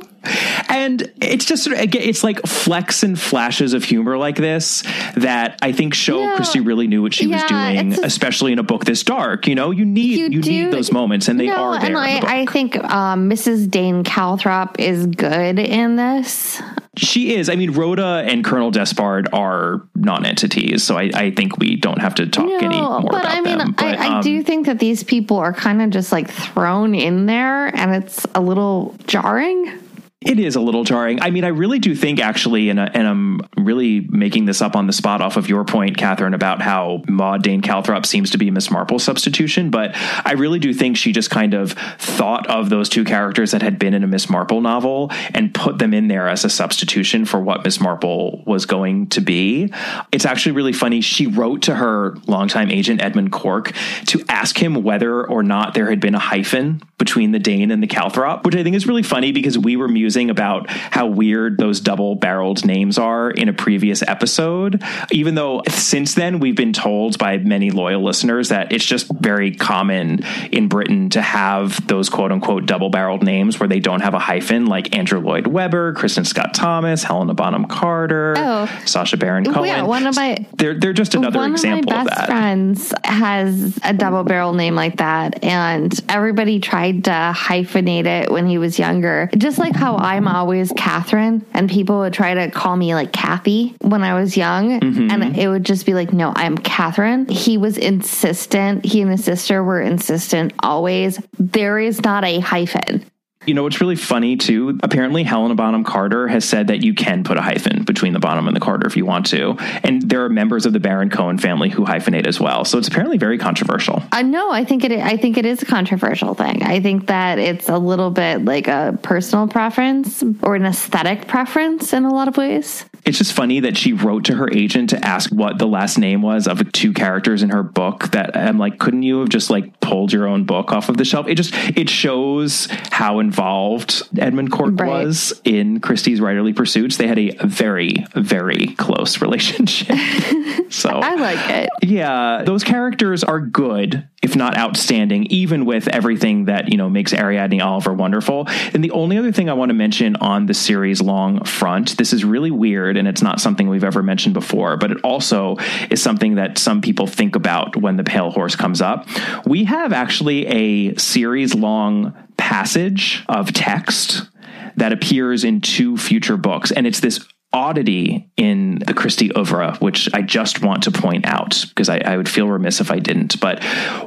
And it's just, it's like flex and flashes of humor like this that I think show yeah, Christie really knew what she yeah, was doing, just, especially in a book this dark. You know, you need you, you do, need those moments, and they no, are there. And I, in the book. I think um, Missus Dane Calthrop is good in this. She is. I mean, Rhoda and Colonel Despard are non-entities, so I, I think we don't have to talk no, any more but about I mean, them. But I mean, um, I do think that these people are kind of just like thrown in there, and it's a little jarring. It is a little jarring. I mean, I really do think, actually, and, and I'm really making this up on the spot off of your point, Catherine, about how Maude Dane Calthrop seems to be Miss Marple's substitution, but I really do think she just kind of thought of those two characters that had been in a Miss Marple novel and put them in there as a substitution for what Miss Marple was going to be. It's actually really funny. She wrote to her longtime agent, Edmund Cork, to ask him whether or not there had been a hyphen between the Dane and the Calthrop, which I think is really funny because we were musing about how weird those double-barreled names are in a previous episode, even though since then we've been told by many loyal listeners that it's just very common in Britain to have those quote-unquote double-barreled names where they don't have a hyphen, like Andrew Lloyd Webber, Kristen Scott Thomas, Helena Bonham Carter, oh. Sacha Baron Cohen. Yeah, one of my, they're, they're just another example of that. One of my best friends has a double-barreled name like that, and everybody tried to hyphenate it when he was younger. Just like how I'm always Catherine, and people would try to call me like Kathy when I was young, mm-hmm. and it would just be like, no, I'm Catherine. He was insistent. He and his sister were insistent always. There is not a hyphen. You know, what's really funny, too, apparently Helena Bonham Carter has said that you can put a hyphen between the Bonham and the Carter if you want to. And there are members of the Baron Cohen family who hyphenate as well. So it's apparently very controversial. Uh, no, I think it I think it is a controversial thing. I think that it's a little bit like a personal preference or an aesthetic preference in a lot of ways. It's just funny that she wrote to her agent to ask what the last name was of two characters in her book that I'm like, couldn't you have just like pulled your own book off of the shelf? It just, it shows how involved Edmund Cork right. was in Christie's writerly pursuits. They had a very, very close relationship. So I like it. Yeah. Those characters are good, if not outstanding, even with everything that, you know, makes Ariadne Oliver wonderful. And the only other thing I want to mention on the series long front, this is really weird and it's not something we've ever mentioned before, but it also is something that some people think about when the Pale Horse comes up. We have actually a series long passage of text that appears in two future books. And it's this oddity in the Christie oeuvre, which I just want to point out because I, I would feel remiss if I didn't. But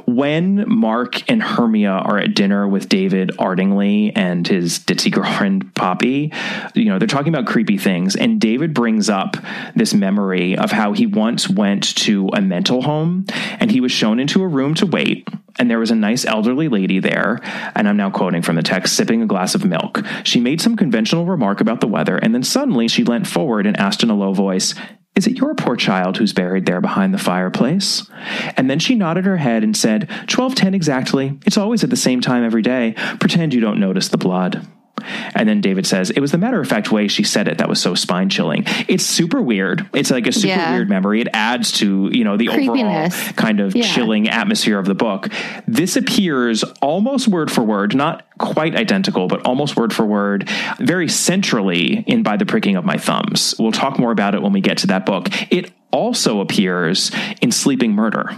when Mark and Hermia are at dinner with David Ardingly and his ditzy girlfriend Poppy, you know, they're talking about creepy things. And David brings up this memory of how he once went to a mental home and he was shown into a room to wait. And there was a nice elderly lady there, and I'm now quoting from the text, sipping a glass of milk. She made some conventional remark about the weather, and then suddenly she leant forward and asked in a low voice, "Is it your poor child who's buried there behind the fireplace?" And then she nodded her head and said, twelve ten exactly. It's always at the same time every day. Pretend you don't notice the blood." And then David says, it was the matter-of-fact way she said it that was so spine-chilling. It's super weird. It's like a super yeah. weird memory. It adds to, you know, the Creepiness. overall kind of yeah. chilling atmosphere of the book. This appears almost word for word, not quite identical, but almost word for word, very centrally in By the Pricking of My Thumbs. We'll talk more about it when we get to that book. It also appears in Sleeping Murder.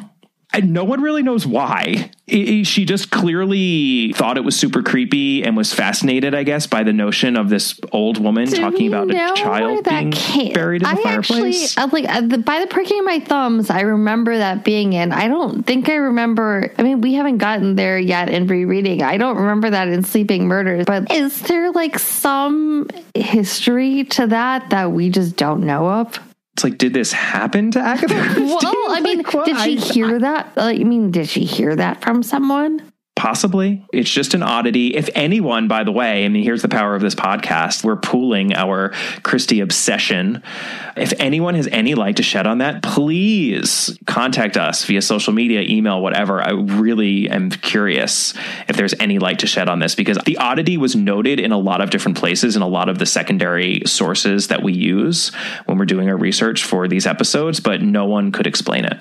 And no one really knows why. It, she just clearly thought it was super creepy and was fascinated, I guess, by the notion of this old woman Do talking about a child being came? buried in I the fireplace. Actually, like, By the Pricking of My Thumbs, I remember that being in. I don't think I remember. I mean, we haven't gotten there yet in rereading. I don't remember that in Sleeping Murder. But is there like some history to that that we just don't know of? It's like, did this happen to Agatha Christie? Well, I mean, like, did she hear that? I mean, did she hear that from someone? Possibly. It's just an oddity. If anyone, by the way, I mean, here's the power of this podcast. We're pooling our Christie obsession. If anyone has any light to shed on that, please contact us via social media, email, whatever. I really am curious if there's any light to shed on this, because the oddity was noted in a lot of different places and a lot of the secondary sources that we use when we're doing our research for these episodes, but no one could explain it.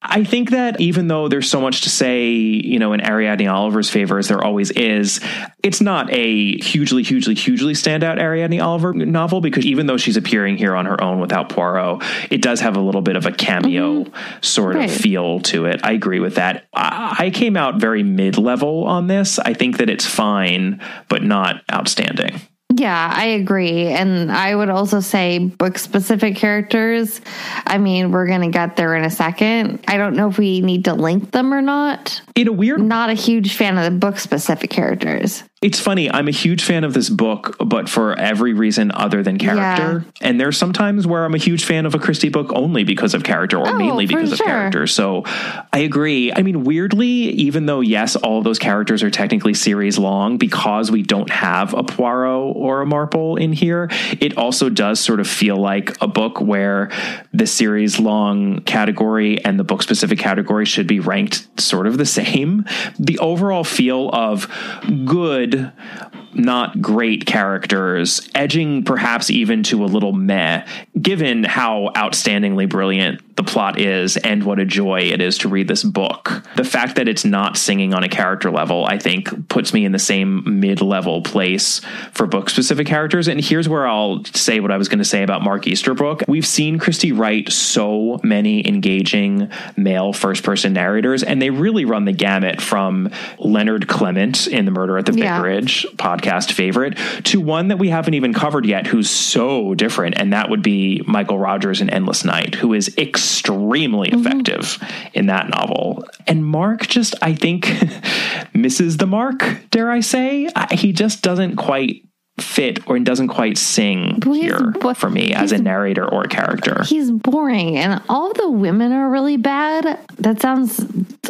I think that even though there's so much to say, you know, in Ariadne Oliver's favor, as there always is, it's not a hugely, hugely, hugely standout Ariadne Oliver novel, because even though she's appearing here on her own without Poirot, it does have a little bit of a cameo mm-hmm. sort right. of feel to it. I agree with that. I, I came out very mid-level on this. I think that it's fine, but not outstanding. Yeah, I agree. And I would also say book-specific characters. I mean, we're going to get there in a second. I don't know if we need to link them or not. In a weird... Not a huge fan of the book-specific characters. It's funny. I'm a huge fan of this book, but for every reason other than character. Yeah. And there's sometimes where I'm a huge fan of a Christie book only because of character, or oh, mainly because sure. of character. So I agree. I mean, weirdly, even though, yes, all those characters are technically series long, because we don't have a Poirot or a Marple in here, it also does sort of feel like a book where the series long category and the book specific category should be ranked sort of the same. The overall feel of good, not great characters, edging perhaps even to a little meh, given how outstandingly brilliant the plot is and what a joy it is to read this book. The fact that it's not singing on a character level, I think, puts me in the same mid-level place for book-specific characters. And here's where I'll say what I was going to say about Mark Easterbrook. We've seen Christie write so many engaging male first-person narrators, and they really run the gamut from Leonard Clement in The Murder at the yeah. Vicarage, podcast favorite, to one that we haven't even covered yet who's so different, and that would be Michael Rogers in Endless Night, who is extremely mm-hmm. effective in that novel. And Mark just, I think, misses the mark, dare I say. I, he just doesn't quite fit or doesn't quite sing well, here bo- for me as a narrator or a character. He's boring, and all the women are really bad. That sounds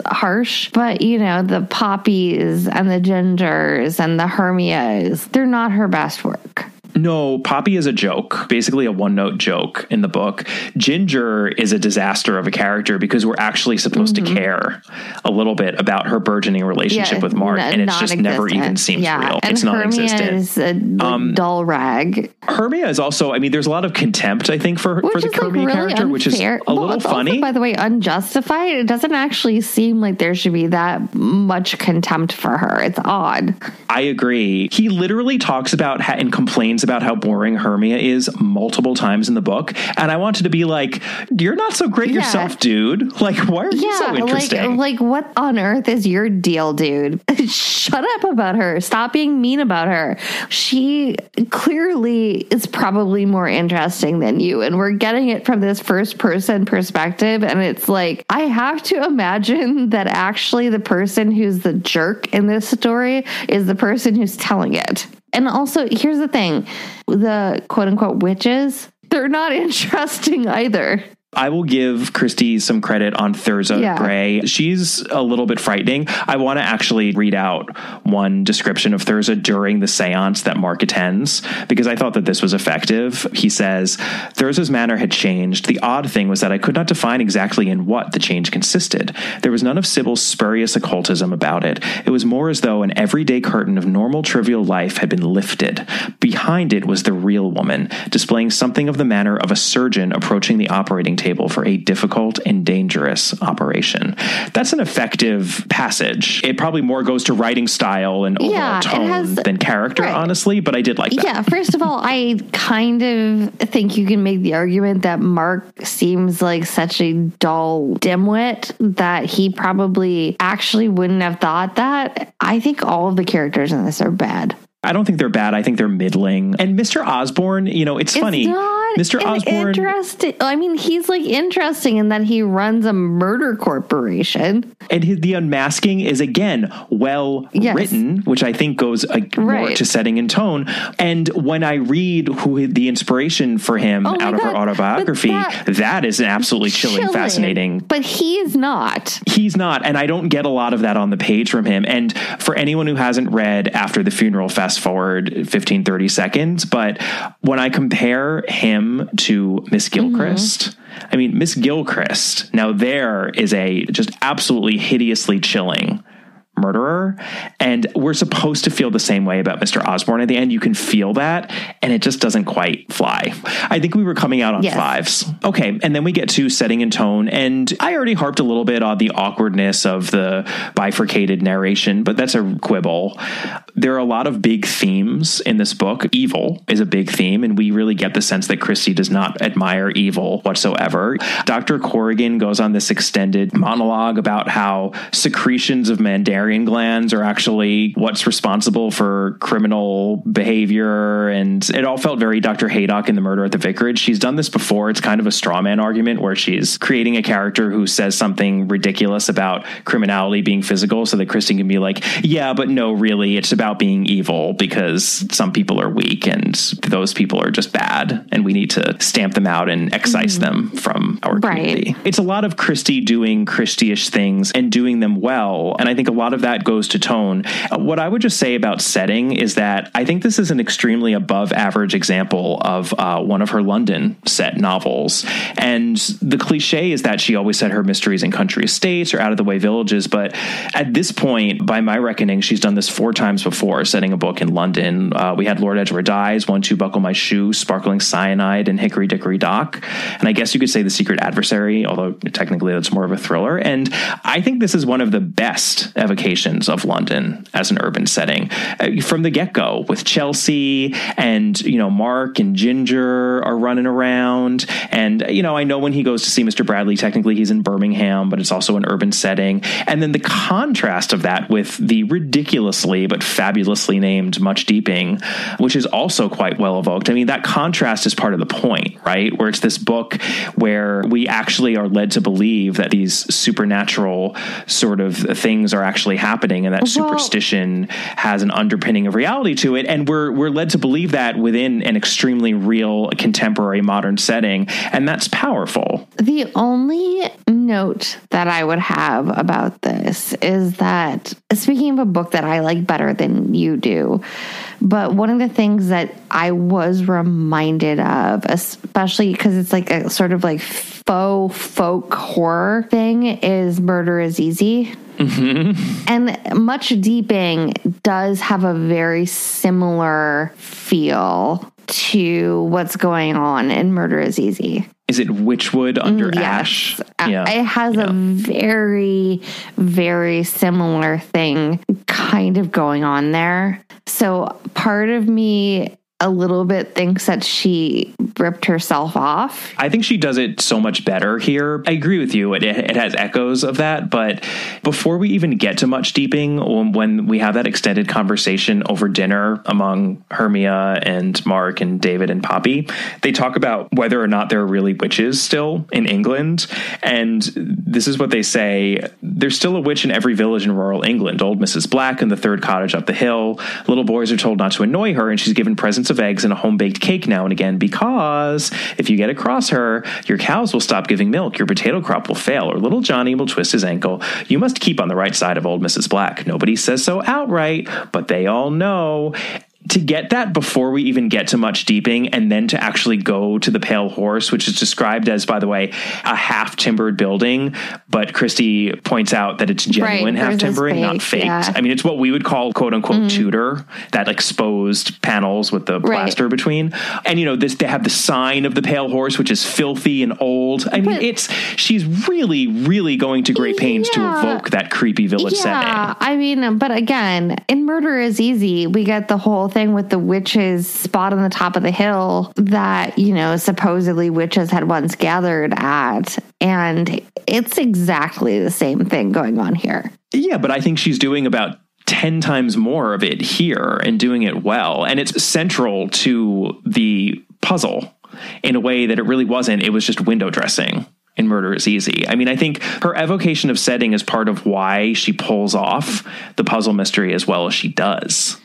harsh, but you know, the Poppies and the Gingers and the Hermias, they're not her best work. No, Poppy is a joke, basically a one-note joke in the book. Ginger is a disaster of a character because we're actually supposed mm-hmm. to care a little bit about her burgeoning relationship yeah, with Mark, n- and it's just never even seems yeah. real. And it's non-existent. Hermia is a like, um, dull rag. Hermia is also, I mean, there's a lot of contempt, I think, for, for the Hermia like really character, unfair. Which is a well, little funny. Also, by the way, unjustified. It doesn't actually seem like there should be that much contempt for her. It's odd. I agree. He literally talks about ha- and complains about how boring Hermia is multiple times in the book, and I wanted to be like, you're not so great yeah. yourself, dude. Like, why are yeah, you so interesting? Like, like, what on earth is your deal, dude? Shut up about her. Stop being mean about her. She clearly is probably more interesting than you, and we're getting it from this first-person perspective, and it's like, I have to imagine that actually the person who's the jerk in this story is the person who's telling it. And also, here's the thing, the quote-unquote witches, they're not interesting either. I will give Christie some credit on Theresa yeah. Gray. She's a little bit frightening. I want to actually read out one description of Theresa during the seance that Mark attends, because I thought that this was effective. He says, Thurza's manner had changed. The odd thing was that I could not define exactly in what the change consisted. There was none of Sybil's spurious occultism about it. It was more as though an everyday curtain of normal, trivial life had been lifted. Behind it was the real woman, displaying something of the manner of a surgeon approaching the operating table for a difficult and dangerous operation. That's an effective passage. It probably more goes to writing style and overall yeah, tone has, than character, right. honestly, but I did like that. Yeah, first of all, I kind of think you can make the argument that Mark seems like such a dull dimwit that he probably actually wouldn't have thought that. I think all of the characters in this are bad. I don't think they're bad. I think they're middling. And Mister Osborne, you know, it's, it's funny. Not Mister Osborne, interesting. I mean, he's like interesting in that he runs a murder corporation. And his, the unmasking is, again, well yes. written, which I think goes uh, right. more to setting and tone. And when I read who the inspiration for him oh out of God. her autobiography, that, that is absolutely chilling, chilling, fascinating. But he is not. He's not. And I don't get a lot of that on the page from him. And for anyone who hasn't read After the Funeral, fast forward fifteen, thirty seconds, but when I compare him to Miss Gilchrist, mm-hmm. I mean, Miss Gilchrist, now there is a just absolutely hideously chilling murderer, and we're supposed to feel the same way about Mister Osborne at the end. You can feel that, and it just doesn't quite fly. I think we were coming out on yes. fives. Okay, and then we get to setting and tone, and I already harped a little bit on the awkwardness of the bifurcated narration, but that's a quibble. There are a lot of big themes in this book. Evil is a big theme, and we really get the sense that Christie does not admire evil whatsoever. Doctor Corrigan goes on this extended monologue about how secretions of Mandarin mammary glands are actually what's responsible for criminal behavior. And it all felt very Doctor Haydock in The Murder at the Vicarage. She's done this before. It's kind of a straw man argument where she's creating a character who says something ridiculous about criminality being physical so that Kristen can be like, yeah, but no, really, it's about being evil because some people are weak and those people are just bad and we need to stamp them out and excise mm-hmm. them from our community. Right. It's a lot of Christie doing Christie-ish things and doing them well. And I think a lot of that goes to tone. What I would just say about setting is that I think this is an extremely above average example of uh, one of her London set novels. And the cliche is that she always set her mysteries in country estates or out of the way villages. But at this point, by my reckoning, she's done this four times before, setting a book in London. Uh, we had Lord Edgware Dies, One, Two, Buckle My Shoe, Sparkling Cyanide, and Hickory Dickory Dock. And I guess you could say The Secret Adversary, although technically that's more of a thriller. And I think this is one of the best evocations of London as an urban setting uh, from the get-go, with Chelsea and, you know, Mark and Ginger are running around. And, you know, I know when he goes to see Mister Bradley, technically he's in Birmingham, but it's also an urban setting. And then the contrast of that with the ridiculously but fabulously named Much Deeping, which is also quite well evoked. I mean, that contrast is part of the point, right? Where it's this book where we actually are led to believe that these supernatural sort of things are actually happening and that well, superstition has an underpinning of reality to it. And we're we're led to believe that within an extremely real contemporary modern setting. And that's powerful. The only note that I would have about this is that, speaking of a book that I like better than you do, but one of the things that I was reminded of, especially because it's like a sort of like faux folk horror thing, is Murder is Easy. Mm-hmm. And Much Deeping does have a very similar feel to what's going on in Murder is Easy. Is it Witchwood under yes. Ash? Yeah. It has yeah. a very, very similar thing kind of going on there. So part of me a little bit thinks that she ripped herself off. I think she does it so much better here. I agree with you. It, it has echoes of that. But before we even get to Much Deeping, when we have that extended conversation over dinner among Hermia and Mark and David and Poppy, they talk about whether or not there are really witches still in England. And this is what they say. There's still a witch in every village in rural England. Old Missus Black in the third cottage up the hill. Little boys are told not to annoy her, and she's given presents of eggs and a home-baked cake now and again, because if you get across her, your cows will stop giving milk, your potato crop will fail, or little Johnny will twist his ankle. You must keep on the right side of old Missus Black. Nobody says so outright, but they all know. To get that before we even get to Much Deeping, and then to actually go to The Pale Horse, which is described as, by the way, a half-timbered building, but Christie points out that it's genuine right, half-timbering, fake, not faked. Yeah. I mean, it's what we would call, quote-unquote, mm. Tudor, that exposed panels with the plaster right. between. And, you know, this, they have the sign of The Pale Horse, which is filthy and old. I mean, but, it's she's really, really going to great pains yeah, to evoke that creepy village yeah, setting. Yeah, I mean, but again, in Murder is Easy, we get the whole thing with the witches spot on the top of the hill that, you know, supposedly witches had once gathered at. And it's exactly the same thing going on here. Yeah, but I think she's doing about ten times more of it here and doing it well. And it's central to the puzzle in a way that it really wasn't. It was just window dressing in Murder is Easy. I mean, I think her evocation of setting is part of why she pulls off the puzzle mystery as well as she does.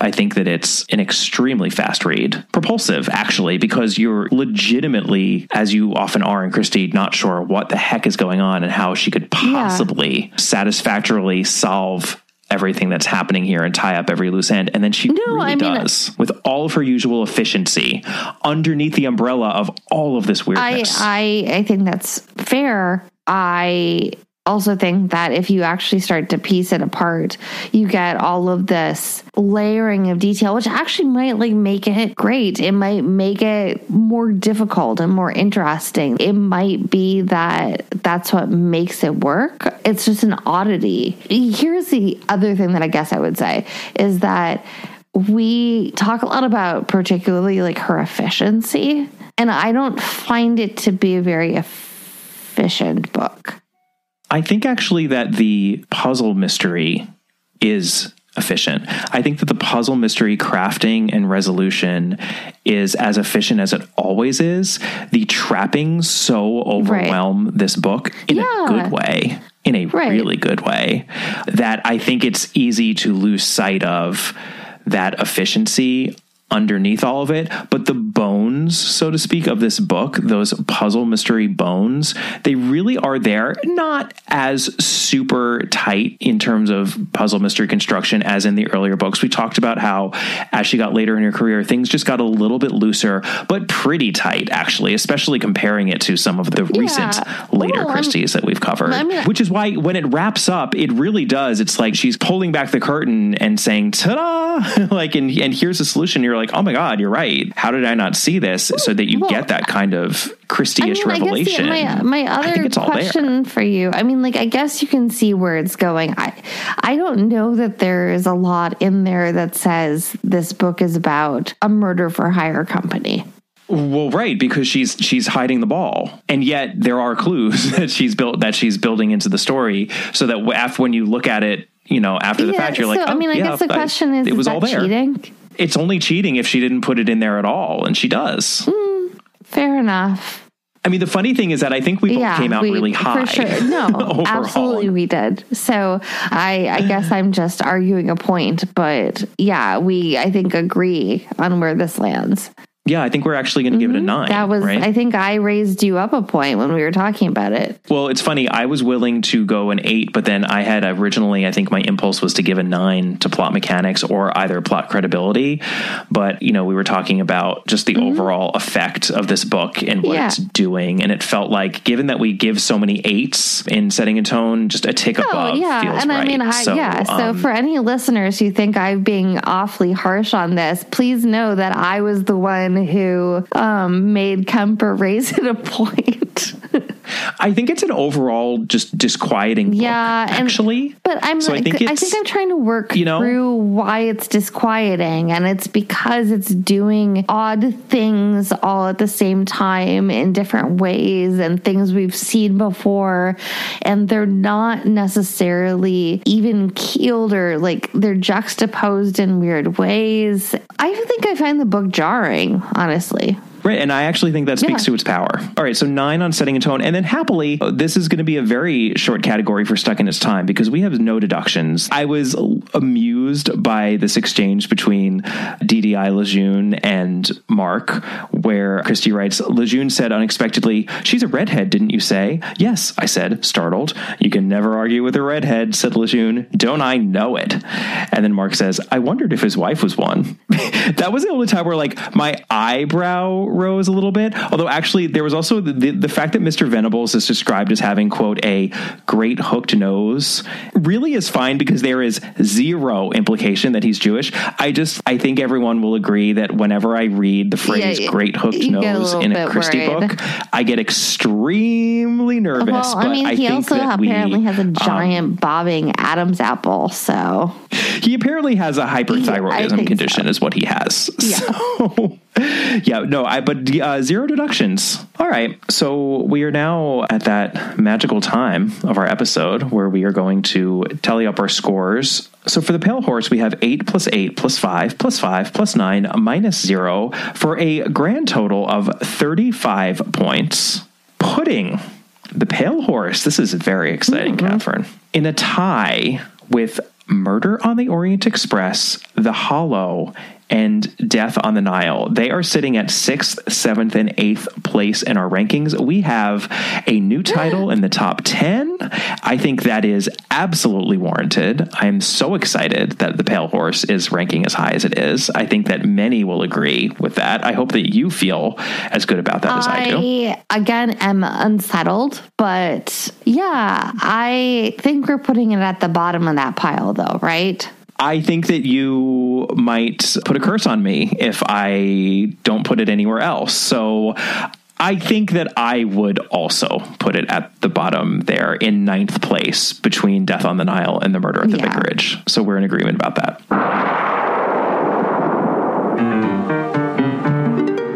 I think that it's an extremely fast read. Propulsive, actually, because you're legitimately, as you often are in Christie, not sure what the heck is going on and how she could possibly yeah. satisfactorily solve everything that's happening here and tie up every loose end. And then she no, really I mean, does, with all of her usual efficiency, underneath the umbrella of all of this weirdness. I, I, I think that's fair. I... also think that if you actually start to piece it apart, you get all of this layering of detail, which actually might like make it great. It might make it more difficult and more interesting. It might be that that's what makes it work. It's just an oddity. Here's the other thing that I guess I would say is that we talk a lot about particularly like her efficiency, and I don't find it to be a very efficient book. I think actually that the puzzle mystery is efficient. I think that the puzzle mystery crafting and resolution is as efficient as it always is. The trappings so overwhelm right. this book in yeah. a good way, in a right. really good way, that I think it's easy to lose sight of that efficiency underneath all of it. But the bones, so to speak, of this book, those puzzle mystery bones, they really are there, not as super tight in terms of puzzle mystery construction as in the earlier books. We talked about how as she got later in her career, things just got a little bit looser, but pretty tight, actually, especially comparing it to some of the yeah. recent later well, Christies that we've covered, I'm gonna- which is why when it wraps up, it really does. It's like she's pulling back the curtain and saying, ta-da, like, and, and here's the solution. You're like, like, oh my God, you're right. How did I not see this? So that you well, get that kind of Christie-ish I mean, revelation. I guess the, my, my other question there. for you, I mean, like, I guess you can see where it's going. I, I don't know that there is a lot in there that says this book is about a murder for hire company. Well, right, because she's she's hiding the ball, and yet there are clues that she's built that she's building into the story, so that after when you look at it, you know, after yeah, the fact, you're so, like, oh, I mean, I yeah, guess the question I, is, it was is all there. Cheating? It's only cheating if she didn't put it in there at all. And she does. Mm, fair enough. I mean, the funny thing is that I think we both yeah, came out we, really high. For sure. No, absolutely we did. So I, I guess I'm just arguing a point. But yeah, we, I think, agree on where this lands. Yeah, I think we're actually going to mm-hmm. give it a nine. That was, right? I think I raised you up a point when we were talking about it. Well, it's funny. I was willing to go an eight, but then I had originally, I think my impulse was to give a nine to plot mechanics or either plot credibility. But, you know, we were talking about just the mm-hmm. overall effect of this book and what yeah. it's doing. And it felt like, given that we give so many eights in Setting a Tone, just a tick oh, above yeah. feels and right. I mean, I, so, yeah. So um, for any listeners who think I'm being awfully harsh on this, please know that I was the one who um, made Kemper raise it a point. I think it's an overall just disquieting yeah, book, actually. And, but I'm so like, I, think I think I'm trying to work you know, through why it's disquieting, and it's because it's doing odd things all at the same time in different ways and things we've seen before, and they're not necessarily even keeled or like they're juxtaposed in weird ways. I think I find the book jarring, honestly. Right, and I actually think that speaks yeah. to its power. All right, so nine on Setting a Tone. And then happily, this is going to be a very short category for Stuck in Its Time because we have no deductions. I was amused by this exchange between D D I Lejeune and Mark, where Christie writes, Lejeune said unexpectedly, she's a redhead, didn't you say? Yes, I said, startled. You can never argue with a redhead, said Lejeune. Don't I know it? And then Mark says, I wondered if his wife was one. That was the only time where, like, my eyebrow rose a little bit, although actually there was also the, the, the fact that Mister Venables is described as having, quote, a great hooked nose really is fine because there is zero implication that he's Jewish. I just, I think everyone will agree that whenever I read the phrase yeah, great hooked nose a in a Christie worried. book, I get extremely nervous. Well, I mean, but he I think also that apparently we, has a giant um, bobbing Adam's apple, so... He apparently has a hyperthyroidism yeah, condition so. is what he has. Yeah. So, yeah, no, I, but uh, zero deductions. All right. So we are now at that magical time of our episode where we are going to tally up our scores. So for The Pale Horse, we have eight plus eight plus five plus five plus nine minus zero for a grand total of thirty-five points. Putting The Pale Horse, this is very exciting, mm-hmm. Catherine, in a tie with Murder on the Orient Express, The Hollow, and Death on the Nile. They are sitting at sixth, seventh, and eighth place in our rankings. We have a new title in the top ten. I think that is absolutely warranted. I am so excited that The Pale Horse is ranking as high as it is. I think that many will agree with that. I hope that you feel as good about that as I, I do. Again, am unsettled, but yeah, I think we're putting it at the bottom of that pile though, right? I think that you might put a curse on me if I don't put it anywhere else. So I think that I would also put it at the bottom there in ninth place between Death on the Nile and The Murder at the yeah. Vicarage. So we're in agreement about that.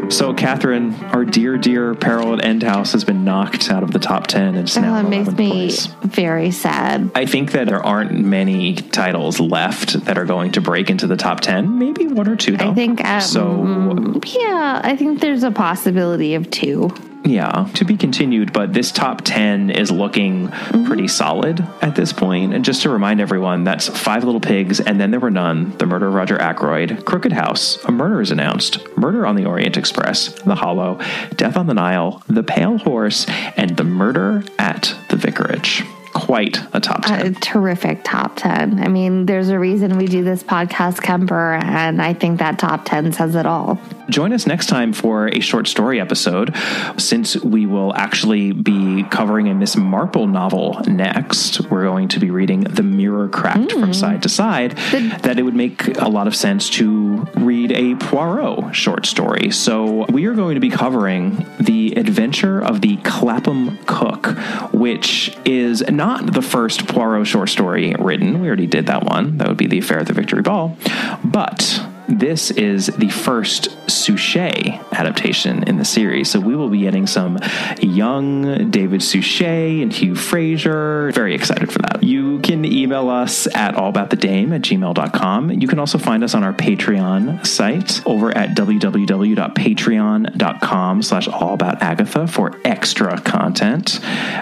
So, Catherine, our dear, dear Peril at End House has been knocked out of the top ten. It's now oh, it makes me place. very sad. I think that there aren't many titles left that are going to break into the top ten. Maybe one or two, though. I think... Um, so, yeah, I think there's a possibility of two. Yeah, to be continued, but this top ten is looking mm-hmm. pretty solid at this point. And just to remind everyone, that's Five Little Pigs, And Then There Were None, The Murder of Roger Ackroyd, Crooked House, A Murder Is Announced, Murder on the Orient Express, The Hollow, Death on the Nile, The Pale Horse, and The Murder at the Vicarage. Quite a top ten. A terrific top ten. I mean, there's a reason we do this podcast, Kemper, and I think that top ten says it all. Join us next time for a short story episode, since we will actually be covering a Miss Marple novel next. We're going to be reading The Mirror Cracked mm. from Side to Side, the- that it would make a lot of sense to read a Poirot short story. So we are going to be covering The Adventure of the Clapham Cook, which is not the first Poirot short story written. We already did that one. That would be The Affair at the Victory Ball. But... this is the first Suchet adaptation in the series, so we will be getting some young David Suchet and Hugh Fraser. Very excited for that. You can email us at allaboutthedame at gmail dot com. You can also find us on our Patreon site over at w w w dot patreon dot com slash allaboutagatha for extra content.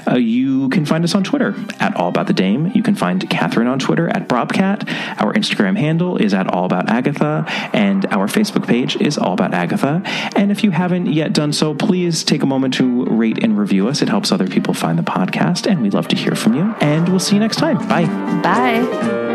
Uh, you can find us on Twitter at allaboutthedame. You can find Catherine on Twitter at Brobcat. Our Instagram handle is at allaboutagatha. And our Facebook page is All About Agatha. And if you haven't yet done so, please take a moment to rate and review us. It helps other people find the podcast, and we'd love to hear from you. And we'll see you next time. Bye. Bye.